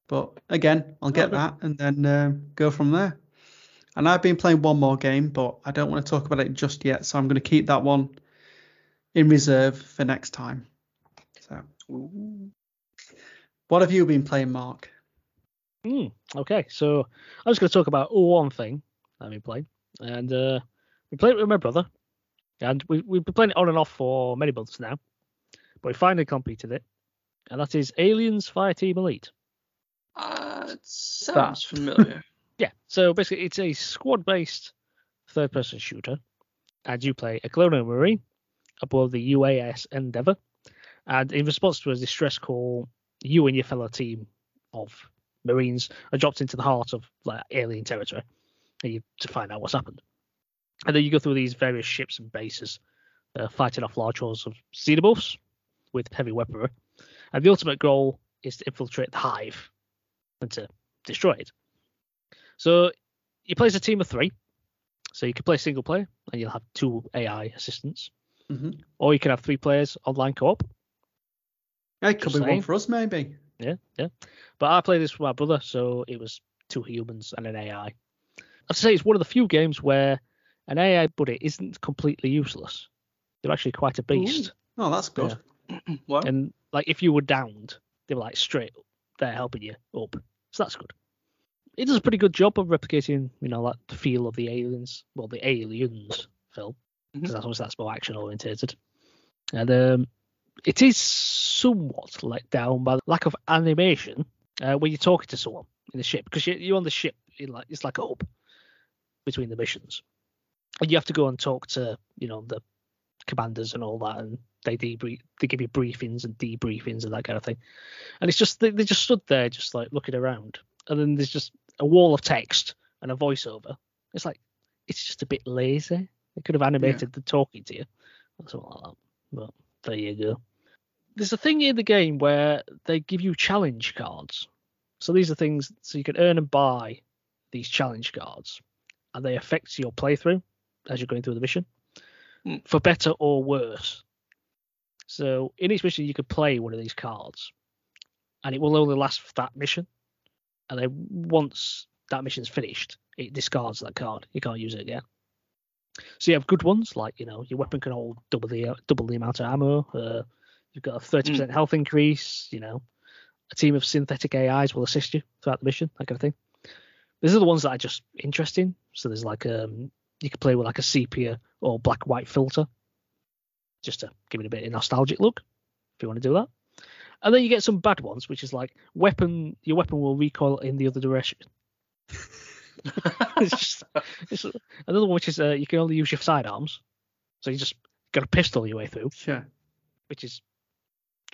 But again, I'll get that and then go from there. And I've been playing one more game, but I don't want to talk about it just yet, so I'm going to keep that one in reserve for next time. So, what have you been playing, Mark? Okay, so I'm just going to talk about one thing I've been playing, and we played it with my brother. And we've been playing it on and off for many months now, but we finally completed it, and that is Aliens Fire Team Elite. It sounds familiar. Yeah, so basically it's a squad-based third-person shooter, and you play a colonial marine aboard the UAS Endeavour, and in response to a distress call, you and your fellow team of marines are dropped into the heart of like alien territory, and you to find out what's happened. And then you go through these various ships and bases, fighting off large hordes of xenomorphs with heavy weaponry, And the ultimate goal is to infiltrate the hive and to destroy it. So you play as a team of three. So you can play single player and you'll have two AI assistants. Mm-hmm. Or you can have three players online co-op. It could be one for us, maybe. Yeah. But I played this with my brother, so it was two humans and an AI. I have to say, it's one of the few games where an AI buddy isn't completely useless. They're actually quite a beast. Ooh. Oh, that's good. Yeah. Wow. And like, if you were downed, they were like straight up there helping you up. So that's good. It does a pretty good job of replicating, you know, like the feel of the Aliens, well, the Aliens film, because that's more action orientated. And it is somewhat let down by the lack of animation when you're talking to someone in the ship, because you're on the ship, it's like a hub between the missions, and you have to go and talk to, you know, the commanders and all that, and they give you briefings and debriefings and that kind of thing. And it's just they just stood there, just like looking around, and then there's just a wall of text and a voiceover. It's like, it's just a bit lazy. They could have animated the talking to you or something like that. But there you go. There's a thing in the game where they give you challenge cards. So these are things, so you can earn and buy these challenge cards, and they affect your playthrough as you're going through the mission, for better or worse. So in each mission, you could play one of these cards, and it will only last for that mission. And then once that mission's finished, it discards that card. You can't use it again. So you have good ones, like, you know, your weapon can hold double the amount of ammo. You've got a 30% health increase. You know, a team of synthetic AIs will assist you throughout the mission, that kind of thing. These are the ones that are just interesting. So there's like you can play with like a sepia or black white filter, just to give it a bit of a nostalgic look, if you want to do that. And then you get some bad ones, which is like your weapon will recoil in the other direction. it's another one, which is you can only use your sidearms, so you just got a pistol your way through. Sure. Which is.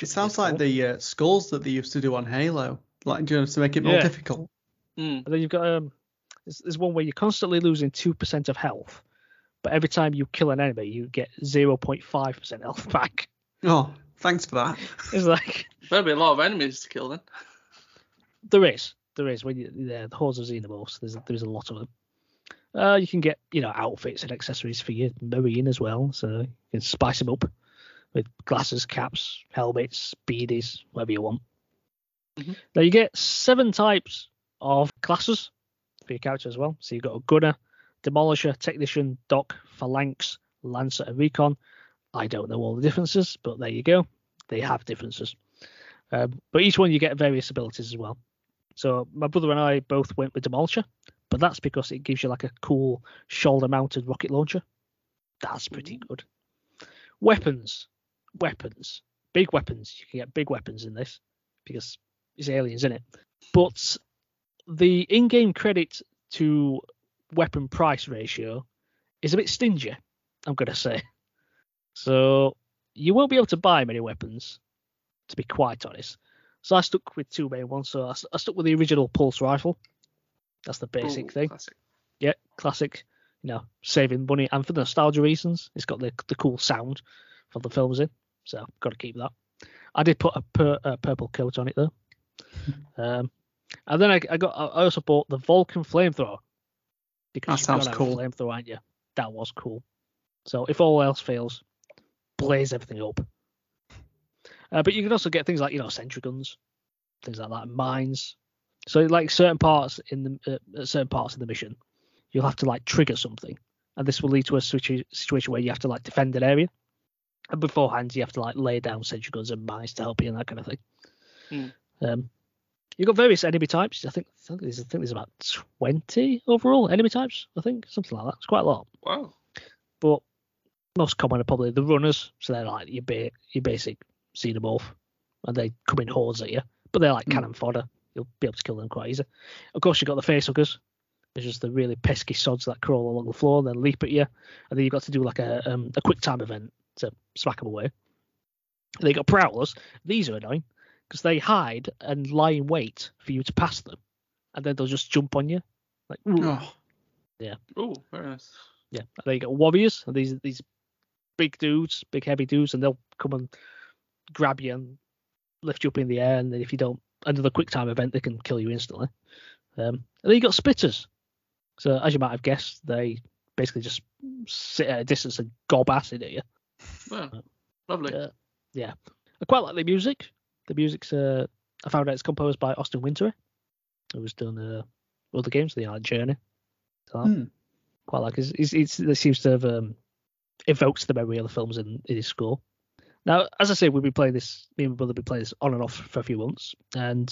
It sounds like the skulls that they used to do on Halo, like, you know, to make it more difficult. And then you've got there's one where you're constantly losing 2% of health, but every time you kill an enemy, you get 0.5% health back. Oh, thanks for that. It's like there'll be a lot of enemies to kill then. There is when the hordes of xenomorphs. There's a lot of them. You can get, you know, outfits and accessories for your marine as well, so you can spice them up with glasses, caps, helmets, beadies, whatever you want. Mm-hmm. Now you get 7 types of classes for your character as well. So you've got a gunner, demolisher, technician, doc, phalanx, lancer, and recon. I don't know all the differences, but there you go. They have differences. But each one you get various abilities as well. So my brother and I both went with demolisher, but that's because it gives you like a cool shoulder-mounted rocket launcher. That's pretty good. Weapons. Big weapons. You can get big weapons in this because it's aliens, isn't it? But the in-game credit to weapon price ratio is a bit stingy, I'm going to say. So you won't be able to buy many weapons, to be quite honest. So I stuck with two main ones. So I stuck with the original pulse rifle. That's the basic thing. Classic. Yeah, classic. You know, saving money. And for nostalgia reasons, it's got the cool sound for the films in. So got to keep that. I did put a purple coat on it, though. And then I also bought the Vulcan flamethrower. Because that sounds cool. Flamethrower, aren't you? That was cool. So if all else fails, blaze everything up. But you can also get things like, you know, sentry guns, things like that, mines. So like certain parts of the mission, you'll have to like trigger something, and this will lead to a situation where you have to like defend an area, and beforehand you have to like lay down sentry guns and mines to help you and that kind of thing. You've got various enemy types. I think there's about 20 overall enemy types. I think something like that. It's quite a lot. Wow. But most common are probably the runners. So they're like your basic xenomorph, and they come in hordes at you. But they're like cannon fodder. You'll be able to kill them quite easy. Of course, you've got the facehuggers, which is the really pesky sods that crawl along the floor and then leap at you. And then you've got to do like a quick time event to smack them away. And they've got prowlers. These are annoying because they hide and lie in wait for you to pass them, and then they'll just jump on you. Like, ooh. Oh. Yeah. Oh, very nice. Yeah. And then you got warriors, and these big dudes, big heavy dudes, and they'll come and grab you and lift you up in the air, and then if you don't, under the quick time event, they can kill you instantly. And then you got spitters. So as you might have guessed, they basically just sit at a distance and gob acid at you. Wow. Lovely. Yeah. I quite like the music. The music's, I found out it's composed by Austin Wintory, who's done other games, the Art Journey. So quite like it. It seems to have evokes the memory of the films in his score. Now, as I say, we've been playing this, me and my brother have been playing this on and off for a few months. And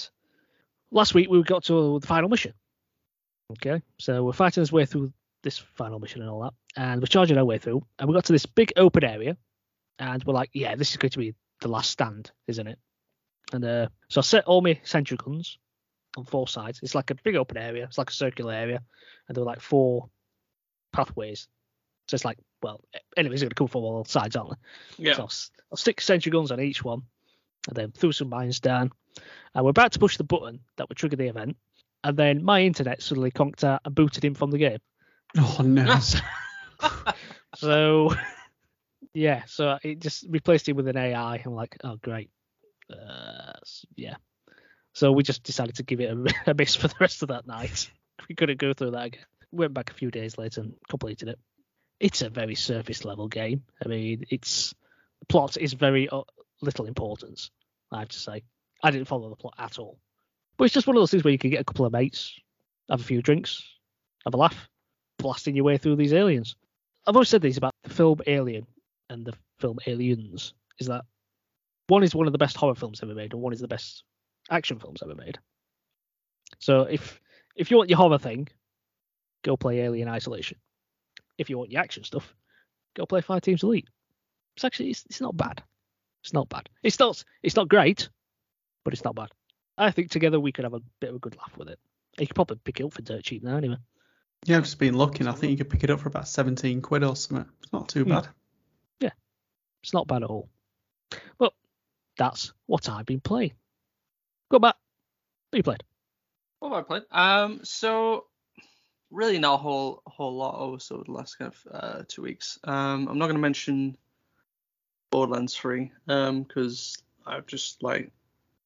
last week we got to the final mission. Okay, so we're fighting our way through this final mission and all that. And we're charging our way through. And we got to this big open area. And we're like, yeah, this is going to be the last stand, isn't it? And so I set all my sentry guns on four sides. It's like a big open area. It's like a circular area. And there were like four pathways. So it's like, well, enemies are going to come from all sides, aren't they? Yeah. So I'll stick sentry guns on each one, and then threw some mines down. And we're about to push the button that would trigger the event, and then my internet suddenly conked out and booted him from the game. Oh no! So yeah, so it just replaced him with an AI. I'm like, oh great, yeah. So we just decided to give it a miss for the rest of that night. We couldn't go through that again. Went back a few days later and completed it. It's a very surface level game. I mean, its plot is very little importance, I have to say. I didn't follow the plot at all. But it's just one of those things where you can get a couple of mates, have a few drinks, have a laugh, blasting your way through these aliens. I've always said this about the film Alien and the film Aliens, is that one is one of the best horror films ever made and one is the best action films ever made. So if you want your horror thing, go play Alien Isolation. If you want your action stuff, go play Fire Team's Elite. It's actually, it's not bad. It's not bad. It's not great, but it's not bad. I think together we could have a bit of a good laugh with it. You could probably pick it up for dirt cheap now anyway. Yeah, I've just been looking. I think you could pick it up for about 17 quid or something. It's not too bad. Yeah, it's not bad at all. But that's what I've been playing. Go back. What have you played? What have I played? So... really not a whole lot over the last kind of 2 weeks. I'm not going to mention Borderlands 3 because I've just like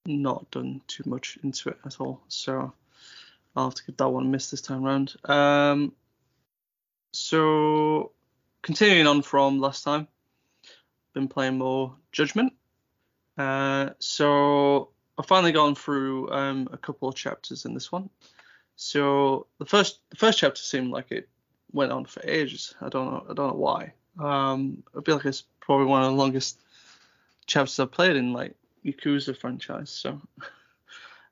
not done too much into it at all. So I'll have to give that one a miss this time round. So continuing on from last time, been playing more Judgment. So I've finally gone through a couple of chapters in this one. So the first chapter seemed like it went on for ages. I don't know why. I feel like it's probably one of the longest chapters I've played in like Yakuza franchise. So,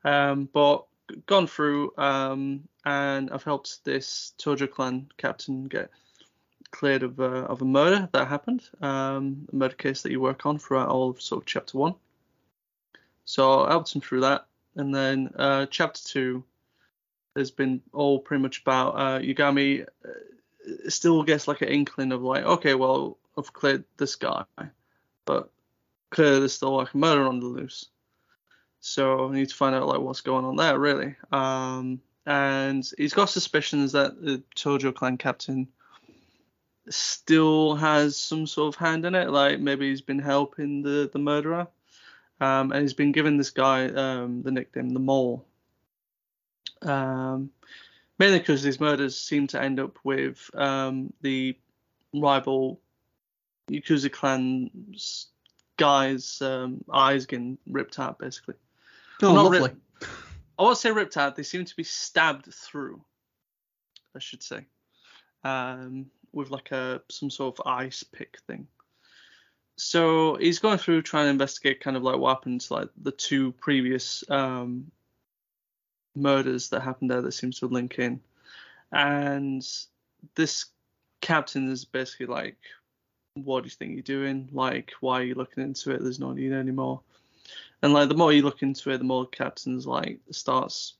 but gone through and I've helped this Tojo clan captain get cleared of a murder that happened. A murder case that you work on throughout all of sort of chapter one. So I helped him through that, and then chapter two. Has been all pretty much about Yugami still gets like an inkling of like, okay, well, I've cleared this guy, but clearly there's still like a murder on the loose. So I need to find out like what's going on there really. And he's got suspicions that the Tojo clan captain still has some sort of hand in it. Like maybe he's been helping the murderer. And he's been giving this guy the nickname The Mole. Mainly because these murders seem to end up with the rival Yakuza clan's guy's eyes getting ripped out, basically. Oh, not lovely. I won't say ripped out. They seem to be stabbed through, I should say, with like some sort of ice pick thing. So he's going through trying to investigate kind of like what happened to like the two previous murders that happened there that seems to link in, and this captain is basically like, what do you think you're doing? Like, why are you looking into it? There's no need anymore. And like the more you look into it, the more captain's like starts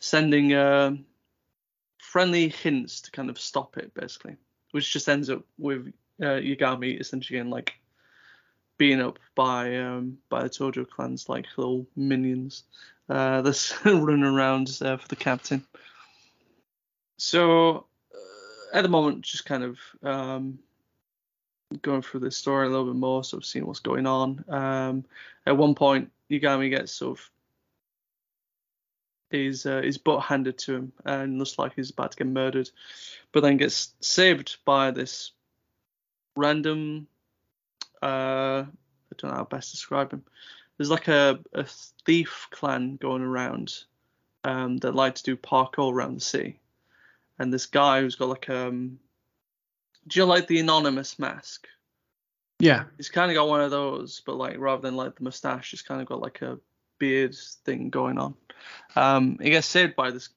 sending friendly hints to kind of stop it basically, which just ends up with Yagami essentially in like being up by the Tojo clan's like little minions that's running around for the captain. So at the moment, just kind of going through the story a little bit more, sort of seeing what's going on. At one point, Yagami gets sort of his butt handed to him and looks like he's about to get murdered, but then gets saved by this random I don't know how best to describe him. There's like a thief clan going around that like to do parkour around the city, and this guy who's got like do you like the anonymous mask? Yeah, he's kind of got one of those, but like rather than like the mustache, he's kind of got like a beard thing going on. He gets saved by this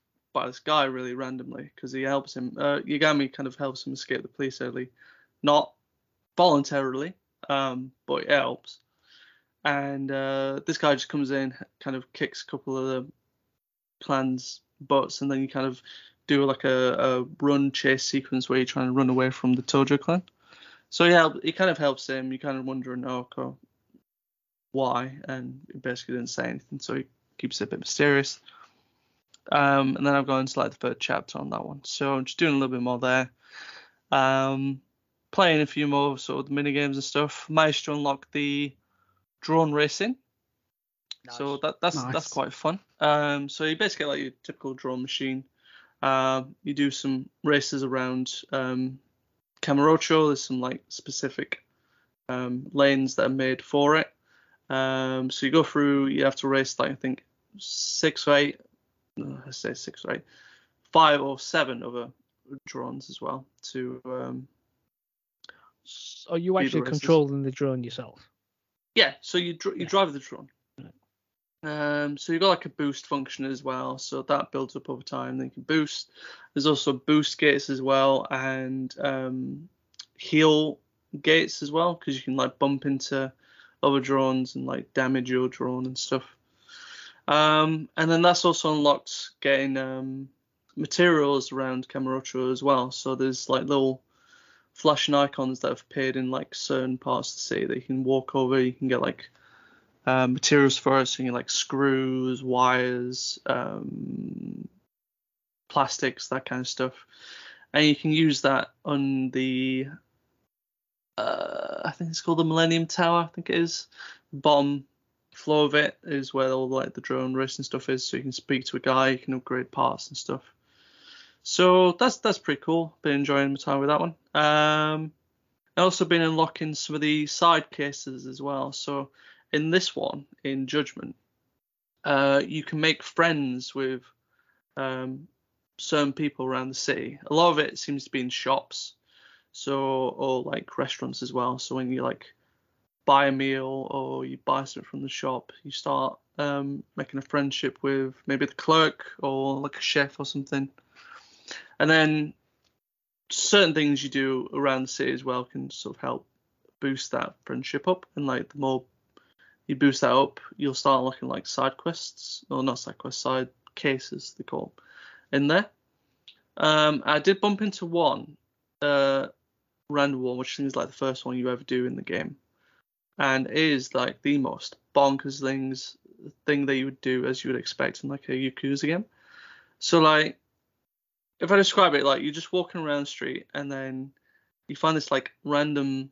guy really randomly because he helps him. Yagami kind of helps him escape the police early, not voluntarily, but it helps. And this guy just comes in, kind of kicks a couple of the clan's butts, and then you kind of do like a run chase sequence where you're trying to run away from the Tojo clan. So yeah, he kind of helps him. You kind of wondering, oh, cool, why? And he basically didn't say anything, so he keeps it a bit mysterious. And then I've gone into like the third chapter on that one, so I'm just doing a little bit more there. Playing a few more sort of the mini games and stuff. Managed to unlock the drone racing. Nice. So that's quite fun. So you basically like your typical drone machine. You do some races around Kamurocho. There's some like specific lanes that are made for it. So you go through. You have to race like I think 5 or 7 other drones as well to. Are you actually controlling the drone yourself? Yeah, so you drive the drone. Right. So you've got like a boost function as well, so that builds up over time. Then you can boost. There's also boost gates as well, and heal gates as well, because you can like bump into other drones and like damage your drone and stuff. And then that's also unlocked getting materials around Kamurocho as well. So there's like little flashing icons that have appeared in like certain parts of the city that you can walk over. You can get like materials for it, so you can like screws, wires, plastics, that kind of stuff, and you can use that on the I think it's called the Millennium Tower. I think it is. Bottom floor of it is where all like the drone racing stuff is, so you can speak to a guy, you can upgrade parts and stuff. So that's pretty cool. Been enjoying my time with that one. I've also been unlocking some of the side cases as well. So in this one, in Judgment, you can make friends with certain people around the city. A lot of it seems to be in shops, or like restaurants as well. So when you like buy a meal or you buy something from the shop, you start making a friendship with maybe the clerk or like a chef or something. And then certain things you do around the city as well can sort of help boost that friendship up. And like the more you boost that up, you'll start looking like side cases they call them, in there. I did bump into one random one, which seems like the first one you ever do in the game, and it is like the most bonkers thing that you would do, as you would expect in like a Yakuza game. So like, if I describe it, like you're just walking around the street and then you find this like random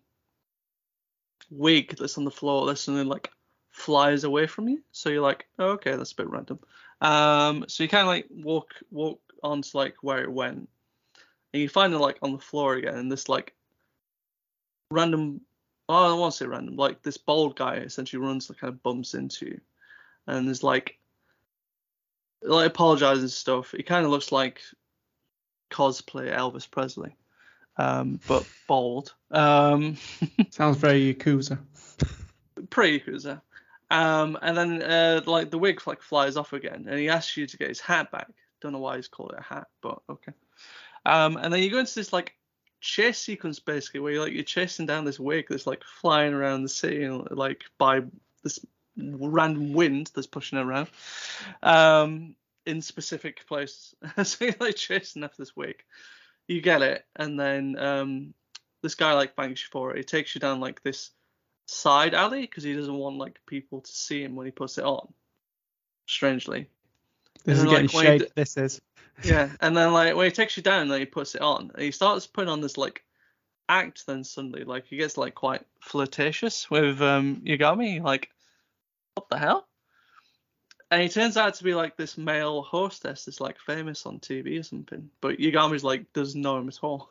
wig that's on the floor that suddenly like flies away from you. So you're like, oh, okay, that's a bit random. So you kind of like walk on to like where it went, and you find it like on the floor again. And this like random, I don't want to say random, like this bald guy essentially runs like kind of bumps into you, and there's like apologizes and stuff. It kind of looks like cosplay Elvis Presley, but bald. Sounds very Yakuza. Pretty Yakuza. And then like the wig like flies off again, and he asks you to get his hat back. Don't know why he's called it a hat, but okay. And then you go into this like chase sequence basically, where you're chasing down this wig that's like flying around the city, and like by this random wind that's pushing it around. In specific places. So you're like chasing after this wig, you get it, and then this guy like thanks you for it. He takes you down like this side alley because he doesn't want like people to see him when he puts it on, strangely. This is getting like, shade, this is. Yeah, and then like when he takes you down, then he puts it on, and he starts putting on this like act then suddenly, like, he gets, like, quite flirtatious with Yagami, like, what the hell? And he turns out to be, like, this male hostess that's, like, famous on TV or something, but Yagami's, like, doesn't know him at all.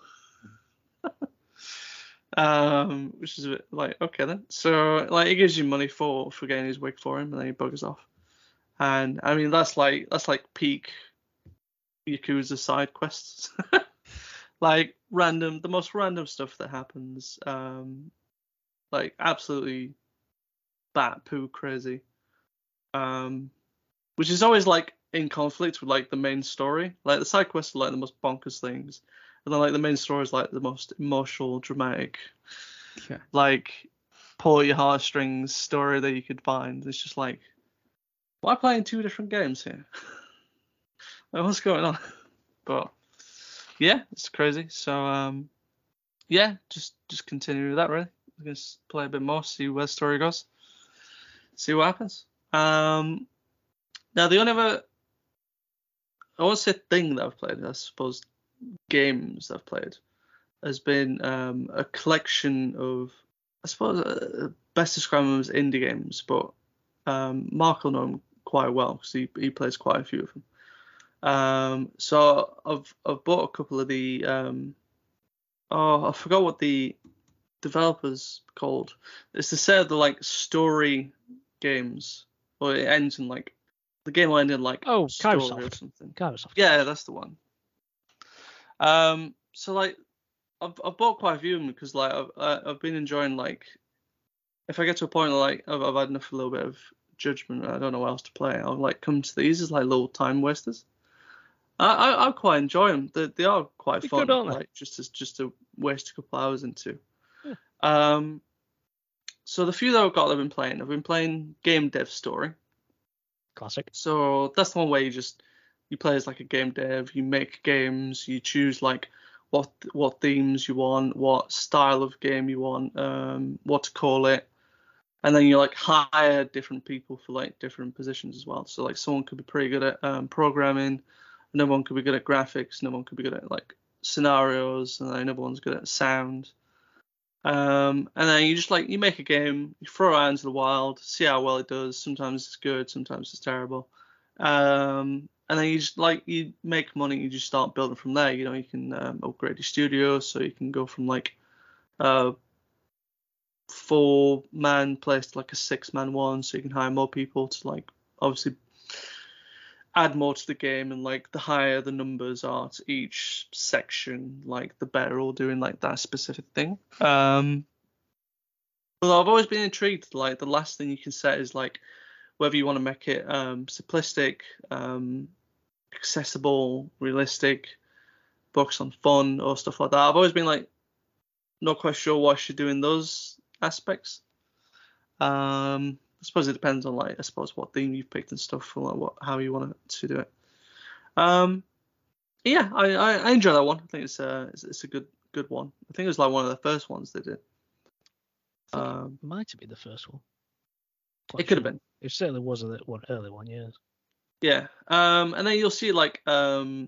Which is a bit, like, okay then. So, like, he gives you money for getting his wig for him, and then he buggers off. And, I mean, that's like peak Yakuza side quests. Like, random, the most random stuff that happens. Like, absolutely bat poo crazy. Which is always, like, in conflict with, like, the main story. Like, the side quests are, like, the most bonkers things. And then, like, the main story is, like, the most emotional, dramatic, yeah, like, pull your heartstrings story that you could find. It's just like, why playing two different games here? Like, what's going on? But yeah, it's crazy. So yeah, just continue with that, really. I'm gonna play a bit more, see where the story goes, see what happens. Now, the only other, I won't say thing that I've played, I suppose games that I've played, has been a collection of, I suppose, best described as indie games, but Mark will know him quite well because he plays quite a few of them. So I've bought a couple of the I forgot what the developer's called. It's the set of the, like, story games, or it ends in, like, the game will end in, like, story or something. Microsoft. Yeah, that's the one. So, like, I've bought quite a few of them because, like, I've been enjoying, like, if I get to a point where, like, I've had enough, a little bit of judgment, I don't know what else to play, I'll, like, come to these as, like, little time wasters. I quite enjoy them. They are quite fun, good, like, just to waste a couple hours into. Yeah. So the few that I've got, I've been playing game dev story. Classic. So that's the one where you play as, like, a game dev, you make games, you choose, like, what themes you want, what style of game you want, what to call it. And then you, like, hire different people for, like, different positions as well. So, like, someone could be pretty good at programming, another one could be good at graphics, another one could be good at, like, scenarios, and then another one's good at sound. And then you just, like, you make a game, you throw it out into the wild, see how well it does. Sometimes it's good, sometimes it's terrible. And then you just, like, you make money, you just start building from there. You know, you can upgrade your studio, so you can go from, like, 4-man place to, like, a 6-man one, so you can hire more people to, like, obviously add more to the game, and, like, the higher the numbers are to each section, like, the better all doing, like, that specific thing. Well, I've always been intrigued, like, the last thing you can set is, like, whether you want to make it simplistic, accessible, realistic, focus on fun or stuff like that. I've always been, like, not quite sure what I should do in those aspects. I suppose it depends on, like, I suppose what theme you've picked and stuff, and, like, how you want to do it. Yeah, I enjoy that one. I think it's a good one. I think it was, like, one of the first ones they did. It might have been the first one. Quite it could have been. It certainly was an early one, yes. Yeah. And then you'll see, like, you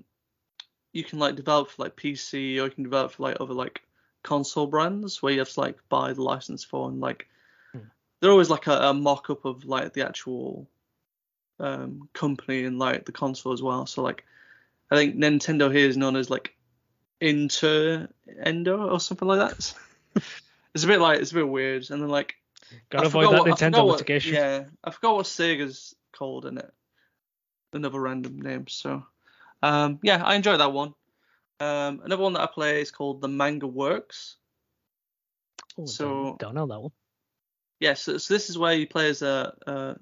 can, like, develop for, like, PC, or you can develop for, like, other, like, console brands where you have to, like, buy the license for, and, like, they're always, like, a mock-up of, like, the actual company and, like, the console as well. So, like, I think Nintendo here is known as, like, Inter-Endo or something like that. it's a bit weird. And then, like, gotta avoid that Nintendo litigation. Yeah, I forgot what Sega's called in it. Another random name. So, yeah, I enjoy that one. Another one that I play is called The Manga Works. Oh, so don't know that one. Yeah, so this is where you play as for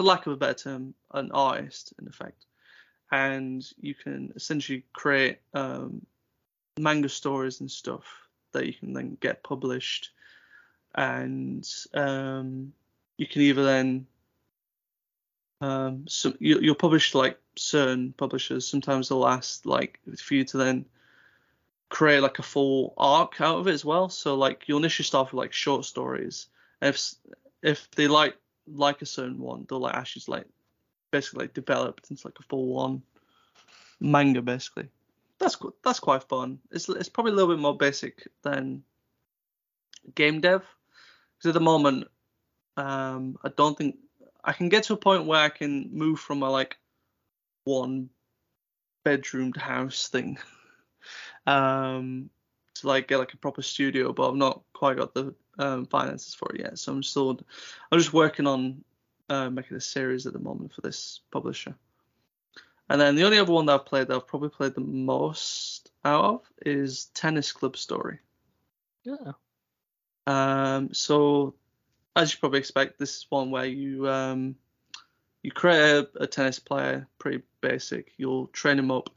lack of a better term, an artist, in effect, and you can essentially create manga stories and stuff that you can then get published, and you can either then you'll publish, like, certain publishers. Sometimes they'll ask, like, for you to then create, like, a full arc out of it as well. So, like, you'll initially start with, like, short stories. If they like a certain one, they'll, like, actually, like, basically, like, develop into, like, a full one manga, basically. that's quite fun. It's probably a little bit more basic than game dev, because at the moment I don't think I can get to a point where I can move from a like one bedroomed house thing to like get like a proper studio, but I've not quite got the finances for it yet. So I'm just working on making a series at the moment for this publisher. And then the only other one that I've played that I've probably played the most out of is Tennis Club Story. Yeah. So as you probably expect, this is one where you you create a tennis player, pretty basic. You'll train him up.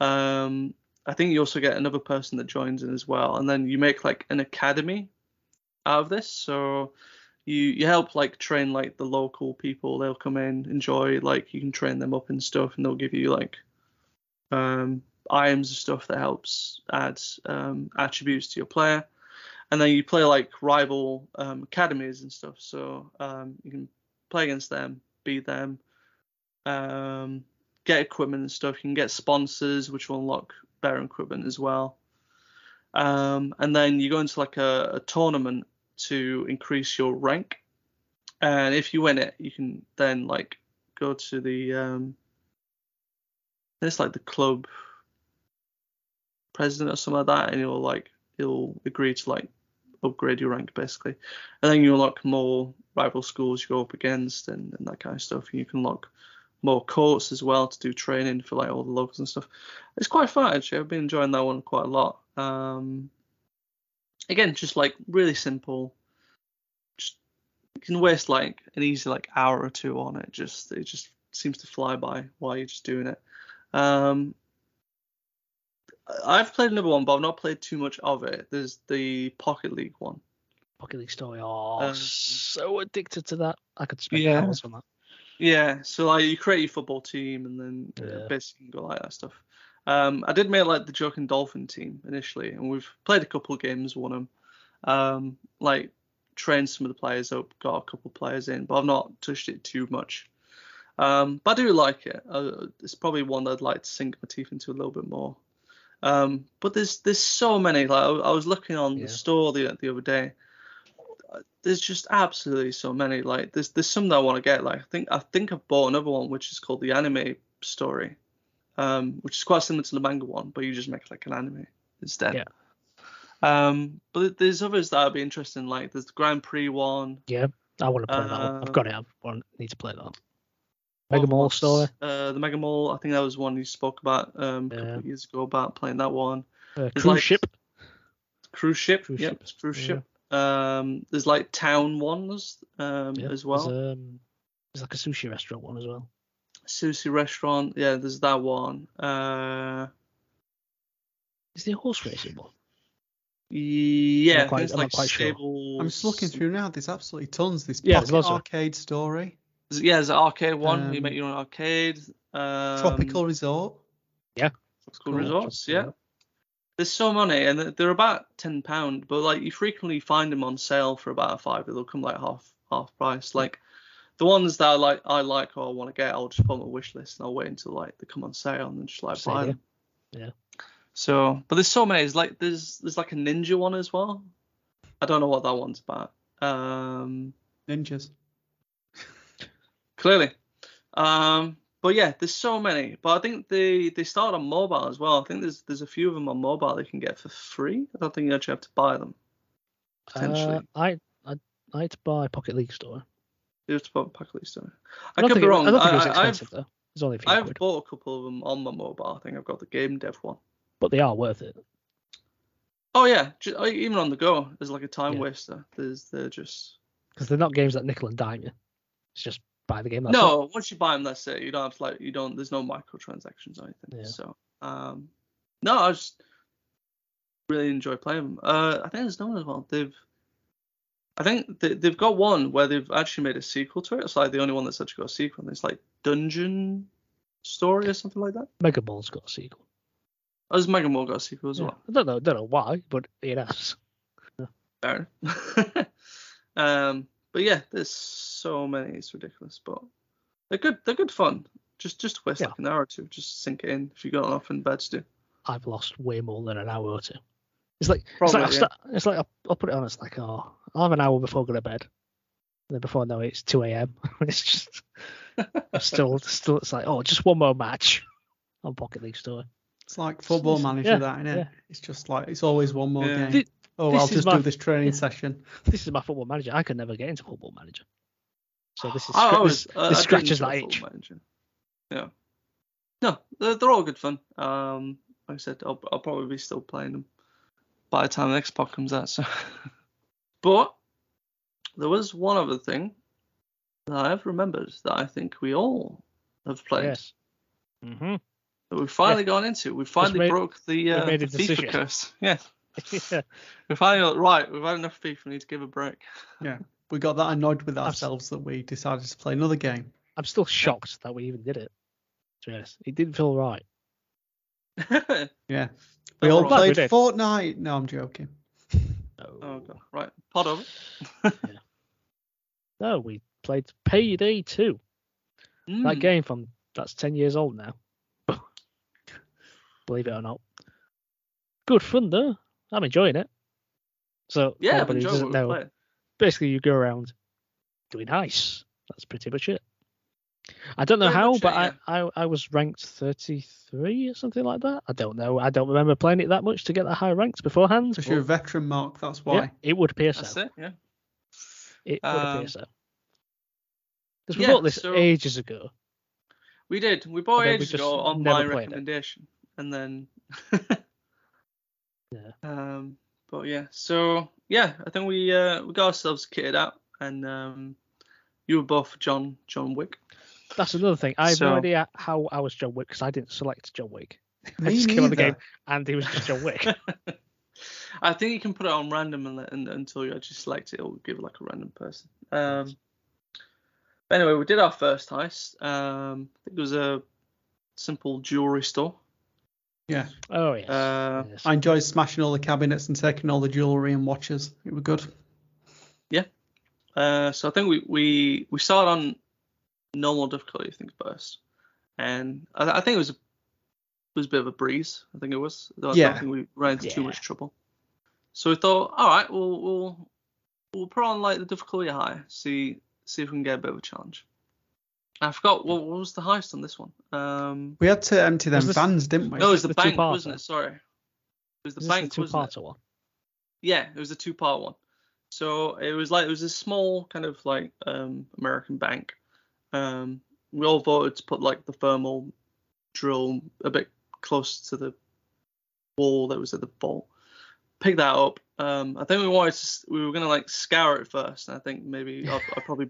I think you also get another person that joins in as well, and then you make like an academy out of this. So you help like train like the local people. They'll come in, enjoy, like you can train them up and stuff, and they'll give you like items and stuff that helps add attributes to your player. And then you play like rival academies and stuff, so you can play against them, beat them, get equipment and stuff. You can get sponsors, which will unlock better equipment as well. And then you go into like a tournament to increase your rank, and if you win it, you can then like go to the there's like the club president or something like that, and he'll agree to like upgrade your rank basically, and then you unlock more rival schools you go up against and that kind of stuff. And you can unlock more courts as well to do training for like all the locals and stuff. It's quite fun actually. I've been enjoying that one quite a lot. Again, just like really simple. Just you can waste like an easy like hour or two on it. It just seems to fly by while you're just doing it. I've played another one, but I've not played too much of it. There's the Pocket League one. Pocket League Story. Oh, so addicted to that. I could spend hours on that. Yeah, so like you create your football team and then basically you can go like that stuff. I did make like the Joking Dolphin team initially, and we've played a couple of games, won them, like trained some of the players up, got a couple of players in, but I've not touched it too much. But I do like it. It's probably one that I'd like to sink my teeth into a little bit more. But there's so many. Like I was looking on the store the other day. There's just absolutely so many. Like there's some that I want to get. Like I think I've bought another one which is called the Anime Story, which is quite similar to the manga one, but you just make like an anime instead. Yeah. But there's others that I'd be interested in. Like there's the Grand Prix one. Yeah, I want to play that one. I've got it. I need to play that one. Mega Mall Story. The Mega Mall. I think that was one you spoke about a couple of years ago about playing that one. Cruise Ship. There's like town ones as well. There's like a sushi restaurant one as well. Sushi restaurant, yeah. There's that one. Is there a horse racing one? Yeah, it's like stables. I'm just looking through now. There's absolutely tons. There's Arcade Story. Yeah, there's an arcade one. You make your own arcade. Tropical Resort. Yeah. Tropical Resorts. There's so many, and they're about £10, but like you frequently find them on sale for about a £5. They'll come like half price. Like the ones that I like or I want to get, I'll just put on my wish list and I'll wait until like they come on sale and then just like buy them. Yeah. So, but there's so many. It's like there's like a ninja one as well. I don't know what that one's about. Ninjas. Clearly. But yeah, there's so many. But I think they start on mobile as well. I think there's a few of them on mobile they can get for free. I don't think you actually have to buy them. Potentially. I had to buy Pocket League Store. You have to buy Pocket League Store. I could be wrong. I don't think it was expensive though. It's only a few quid. I've bought a couple of them on my mobile. I think I've got the game dev one. But they are worth it. Oh yeah, just, even on the go, there's like a time waster. They're just because they're not games that nickel and dime you. It's just buy the game. Once you buy them, that's it. You don't have to, like, there's no microtransactions or anything. Yeah. So I just really enjoy playing them. I think there's no one as well. They've got one where they've actually made a sequel to it. It's like the only one that's actually got a sequel, and it's like Dungeon Story or something like that. Mega Mall's got a sequel. Oh, has Mega Mall got a sequel as well? I don't know why, but it has. Yeah. Fair enough. But yeah, there's so many. It's ridiculous, but they're good. They're good fun. Just waste like an hour or two. Just sink it in if you got nothing bad to do. I've lost way more than an hour or two. I'll put it on. It's like, oh, I'll have an hour before I go to bed. And then before I know it, it's 2 a.m. It's just still. It's like, oh, just one more match on Pocket League Story. It's like Football Manager, that, isn't it? Yeah. It's just like it's always one more game. I'll just do this training session. This is my Football Manager. I could never get into Football Manager. So this scratches that itch. Yeah. No, they're all good fun. Like I said, I'll probably be still playing them by the time the next pod comes out. So, but there was one other thing that I've remembered that I think we all have played. Yes. Mm-hmm. That we've finally gone into. We finally broke the FIFA curse. Yeah. Yeah. We finally we've had enough FIFA. We need to give a break. Yeah. We got that annoyed with ourselves that we decided to play another game. I'm still shocked that we even did it. To be honest, it didn't feel right. Yeah. We all played Fortnite. No, I'm joking. No. Oh, God. Right. Pod over. Yeah. No, we played Payday 2. Mm. That game that's 10 years old now. Believe it or not. Good fun, though. I'm enjoying it. So, yeah, I'm enjoying it. Basically, you go around doing ice. That's pretty much it. I don't know how, but I was ranked 33 or something like that. I don't know. I don't remember playing it that much to get that high ranked beforehand. Because you're a veteran, Mark. That's why. Yeah, it would appear so. That's it, yeah. It would appear so. Because we bought this ages ago. We did. We bought ages ago on my recommendation. And then... yeah. But yeah, so... Yeah, I think we got ourselves kitted out, and you were both John Wick. That's another thing. I have no idea how I was John Wick because I didn't select John Wick. I just came on the game and he was just John Wick. I think you can put it on random and until you actually select it, it'll give like a random person. Anyway, we did our first heist. I think it was a simple jewelry store. Yeah. Oh, yes. Yes. I enjoyed smashing all the cabinets and taking all the jewellery and watches. It was good. Yeah. So I think we started on normal difficulty, I think, first. And I think it was a bit of a breeze. I think it was. I don't think we ran into too much trouble. So we thought, all right, we'll put on like the difficulty high, see if we can get a bit of a challenge. I forgot what was the heist on this one. We had to empty them vans, didn't we? No, it was the bank, wasn't it? Sorry, it was the bank, wasn't it? Two-part one. Yeah, it was the two-part one. So it was a small kind of like American bank. We all voted to put like the thermal drill a bit close to the wall that was at the vault. Pick that up. I think we were gonna like scour it first, and I think maybe I probably.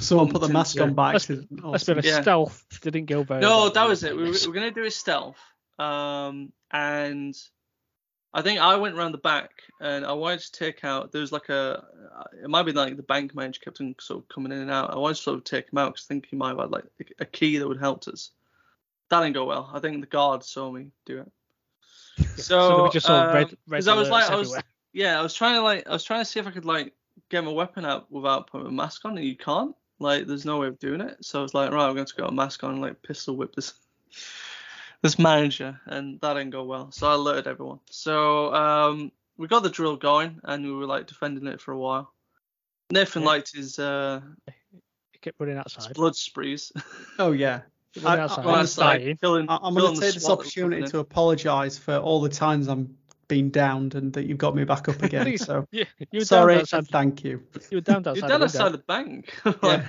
Someone put the mask on back. That's been a stealth. Didn't go very well. No, that was it. We were going to do a stealth. And I think I went around the back and I wanted to take out... There was like it might be like the bank manager kept him sort of coming in and out. I wanted to sort of take him out because I think he might have had like a key that would help us. That didn't go well. I think the guard saw me do it. Yeah, so we just saw red alerts everywhere. I was trying to see if I could like get my weapon out without putting a mask on, and you can't. Like, there's no way of doing it. So I was like, right, I'm going to get a mask on and like pistol whip this manager, and that didn't go well. So I alerted everyone. So we got the drill going, and we were like defending it for a while. Nathan liked his. He kept running outside. Blood sprees. Oh yeah. I'm going to take this opportunity to apologise for all the times I'm been downed and that you've got me back up again. So sorry, and thank you. You were downed outside. You're down outside the bank. I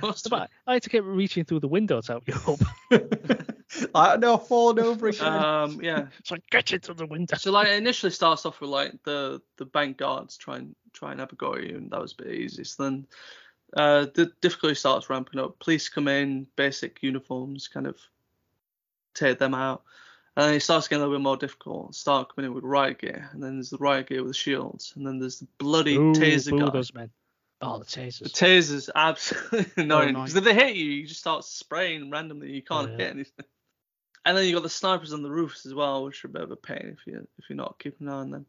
had to keep reaching through the window to help you up. I know, falling over again. So I get you through the window. So like it initially starts off with like the bank guards try and have a go at you, and that was a bit easy. So then the difficulty starts ramping up. Police come in, basic uniforms, kind of tear them out. And then it starts getting a little bit more difficult. Start coming in with riot gear, and then there's the riot gear with the shields, and then there's the bloody taser guy. Those men. Oh, the tasers. The tasers, absolutely annoying. Because if they hit you, you just start spraying randomly. You can't hit anything. And then you got the snipers on the roofs as well, which are a bit of a pain if you're not keeping an eye on them.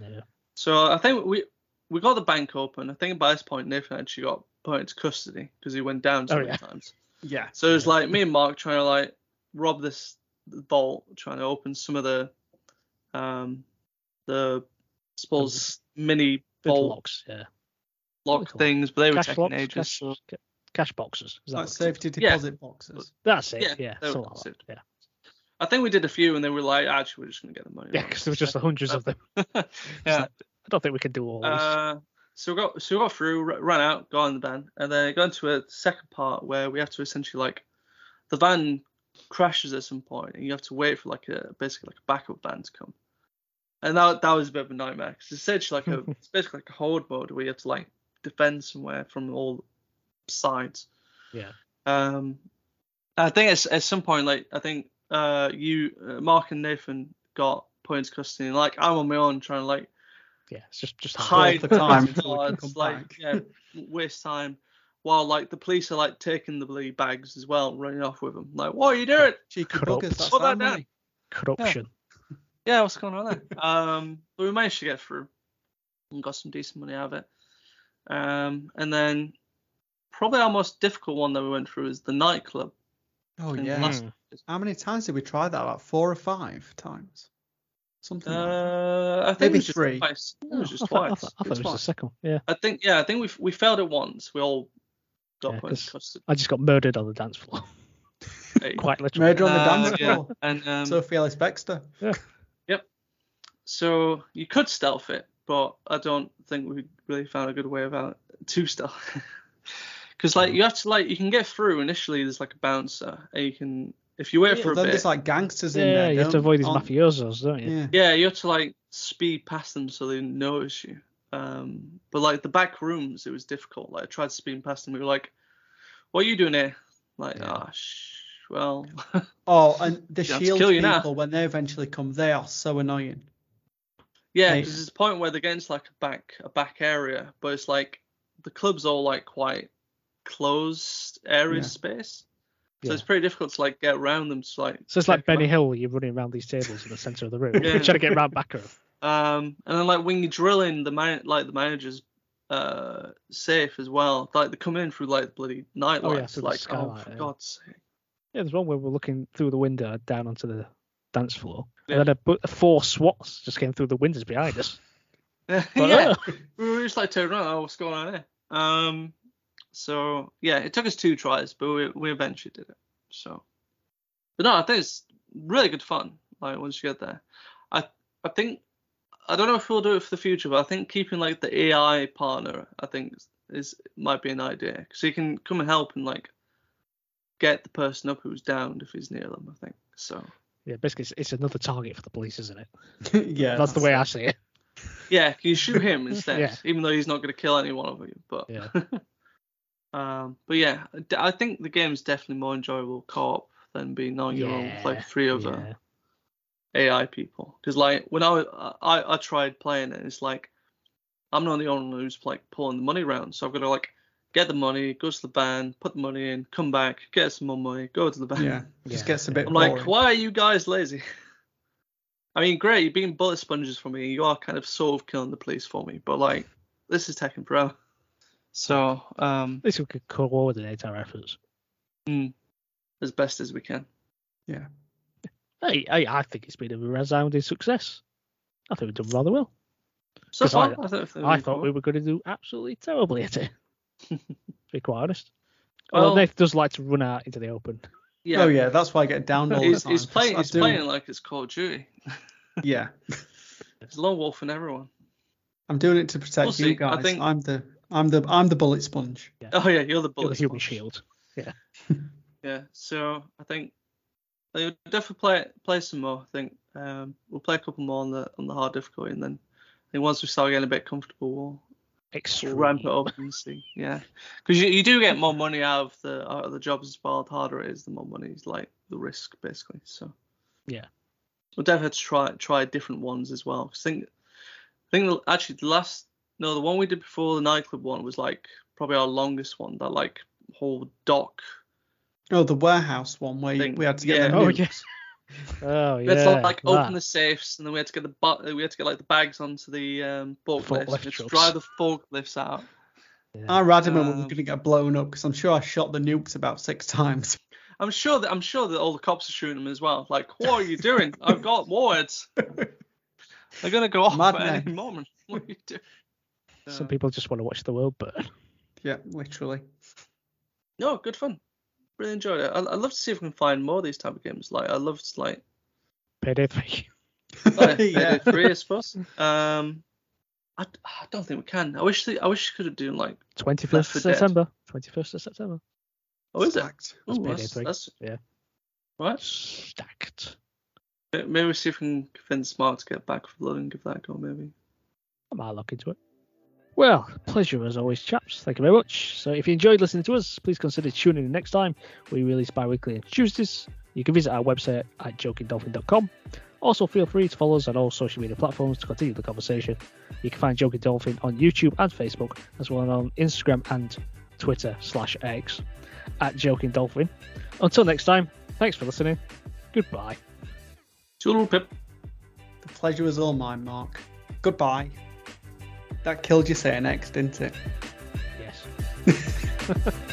Yeah. So I think we got the bank open. I think by this point Nathan actually got put into custody because he went down so many times. Yeah. So it was like me and Mark trying to like rob this vault, trying to open some of the the Spurs mini box lock things, but they were taking ages. Cash boxes, is that like safety deposit boxes. That's it. Yeah. I think we did a few, and then we were like, actually, we're just gonna get the money. Yeah, because there was just hundreds of them. I don't think we can do all this. So we got through, ran out, got in the van, and then got into a second part where we have to essentially like the van crashes at some point, and you have to wait for like a basically like a backup van to come. And that was a bit of a nightmare because it's essentially like a it's basically like a horde mode where you have to like defend somewhere from all sides. Yeah. I think at some point, like I think Mark and Nathan got put into custody. Like I'm on my own trying to like it's just hide the time until I come back. Waste time. While like the police are like taking the bloody bags as well, running off with them. Like, what are you doing? Corruption. Yeah, what's going on there? But we managed to get through and got some decent money out of it. And then probably our most difficult one that we went through is the nightclub. Oh yeah. How many times did we try that? Like 4 or 5 times. Something. I think maybe it was just 3. Twice. It was just twice. I thought it was the second. Yeah. I think we failed it once. We all got put in custody. I just got murdered on the dance floor. Quite literally. Murder on the dance floor. And Sophie Ellis Bextor. Yeah. Yep. So you could stealth it, but I don't think we really found a good way about it to stealth. Because like you have to like you can get through initially. There's like a bouncer, and you can if you wait for a bit. There's like gangsters in there. You have to avoid these mafiosos, don't you? Yeah, you have to like speed past them so they notice you. But like the back rooms, it was difficult. Like I tried to speed past them. We were like, "What are you doing here?" Like, well. Oh, and the shield people when they eventually come, they are so annoying. Yeah, because there's a point where they're getting to like a back area, but it's like the club's all like quite closed area space. So it's pretty difficult to like get around them. To, like, so it's like Benny Hill where you're running around these tables in the centre of the room. You're trying to get around back of. And then like when you drill in the manager's safe as well. Like they're coming in through like bloody night lights. Through the skylight, for God's sake. Yeah, there's one where we're looking through the window down onto the dance floor. And then 4 SWATs just came through the windows behind us. We were just like turning around, what's going on here? So yeah, it took us 2 tries, but we eventually did it. So, but no, I think it's really good fun. Like once you get there, I think I don't know if we'll do it for the future, but I think keeping like the AI partner, I think might be an idea because he can come and help and like get the person up who's downed if he's near them. I think so. Yeah, basically it's another target for the police, isn't it? That's the way I see it. Yeah, you shoot him instead, even though he's not going to kill any one of you. But but yeah, I think the game's definitely more enjoyable co-op than being on your own with like 3 other AI people. Because like when I tried playing it, it's like I'm not the only one who's like pulling the money around, so I've got to like get the money, go to the van, put the money in, come back, get some more money, go to the van. Yeah, it just gets a bit. I'm boring. Like, why are you guys lazy? I mean, great, you're being bullet sponges for me. You are kind of sort of killing the police for me, but like, this is taking forever. So, at least we could coordinate our efforts as best as we can. Yeah. Hey, I think it's been a resounding success. I think we've done rather well. So far, I thought we were going to do absolutely terribly at it. To be quite honest. Well, Nathan does like to run out into the open. Yeah. Oh yeah, that's why I get down all the time. He's playing like it's Call of Duty. Yeah. It's lone wolf and everyone. I'm doing it to protect you guys. I think I'm the bullet sponge. Yeah. Oh yeah, you're the bullet sponge. You're the human shield. Yeah. Yeah. So I think we'll definitely play some more. I think we'll play a couple more on the hard difficulty, and then I think once we start getting a bit comfortable, we'll ramp it up and see. Yeah, because you do get more money out of the jobs as well. The harder it is, the more money is like the risk basically. So yeah, we'll definitely have to try different ones as well. Cause I think actually the one we did before the nightclub one was like probably our longest one. That like whole dock. Oh, the warehouse one where we had to get them. We had to like open the safes, and then we had to get like the bags onto the forklift. Just drive the forklifts out. Yeah. I adamant we were going to get blown up because I'm sure I shot the nukes about 6 times. I'm sure that all the cops are shooting them as well. Like, what are you doing? I've got warheads. They're going to go off at any moment. What are you doing? Some people just want to watch the world burn. Yeah, literally. No, good fun. Really enjoyed it. I'd love to see if we can find more of these type of games. Like, I loved, like... Payday 3. Payday 3, I suppose. I don't think we can. I wish you could have done, like... 21st of September. Oh, is Stacked. It? Ooh, that's yeah. Right? Stacked. Maybe we'll see if we can convince Mark to get back for blood and give that a go, maybe. I might look into it. Well, pleasure as always, chaps. Thank you very much. So if you enjoyed listening to us, please consider tuning in next time. We release bi-weekly on Tuesdays. You can visit our website at jokingdolphin.com. Also, feel free to follow us on all social media platforms to continue the conversation. You can find Joking Dolphin on YouTube and Facebook, as well as on Instagram and Twitter/X at Joking Dolphin. Until next time, thanks for listening. Goodbye. The pleasure was all mine, Mark. Goodbye. That killed you saying X, didn't it? Yes.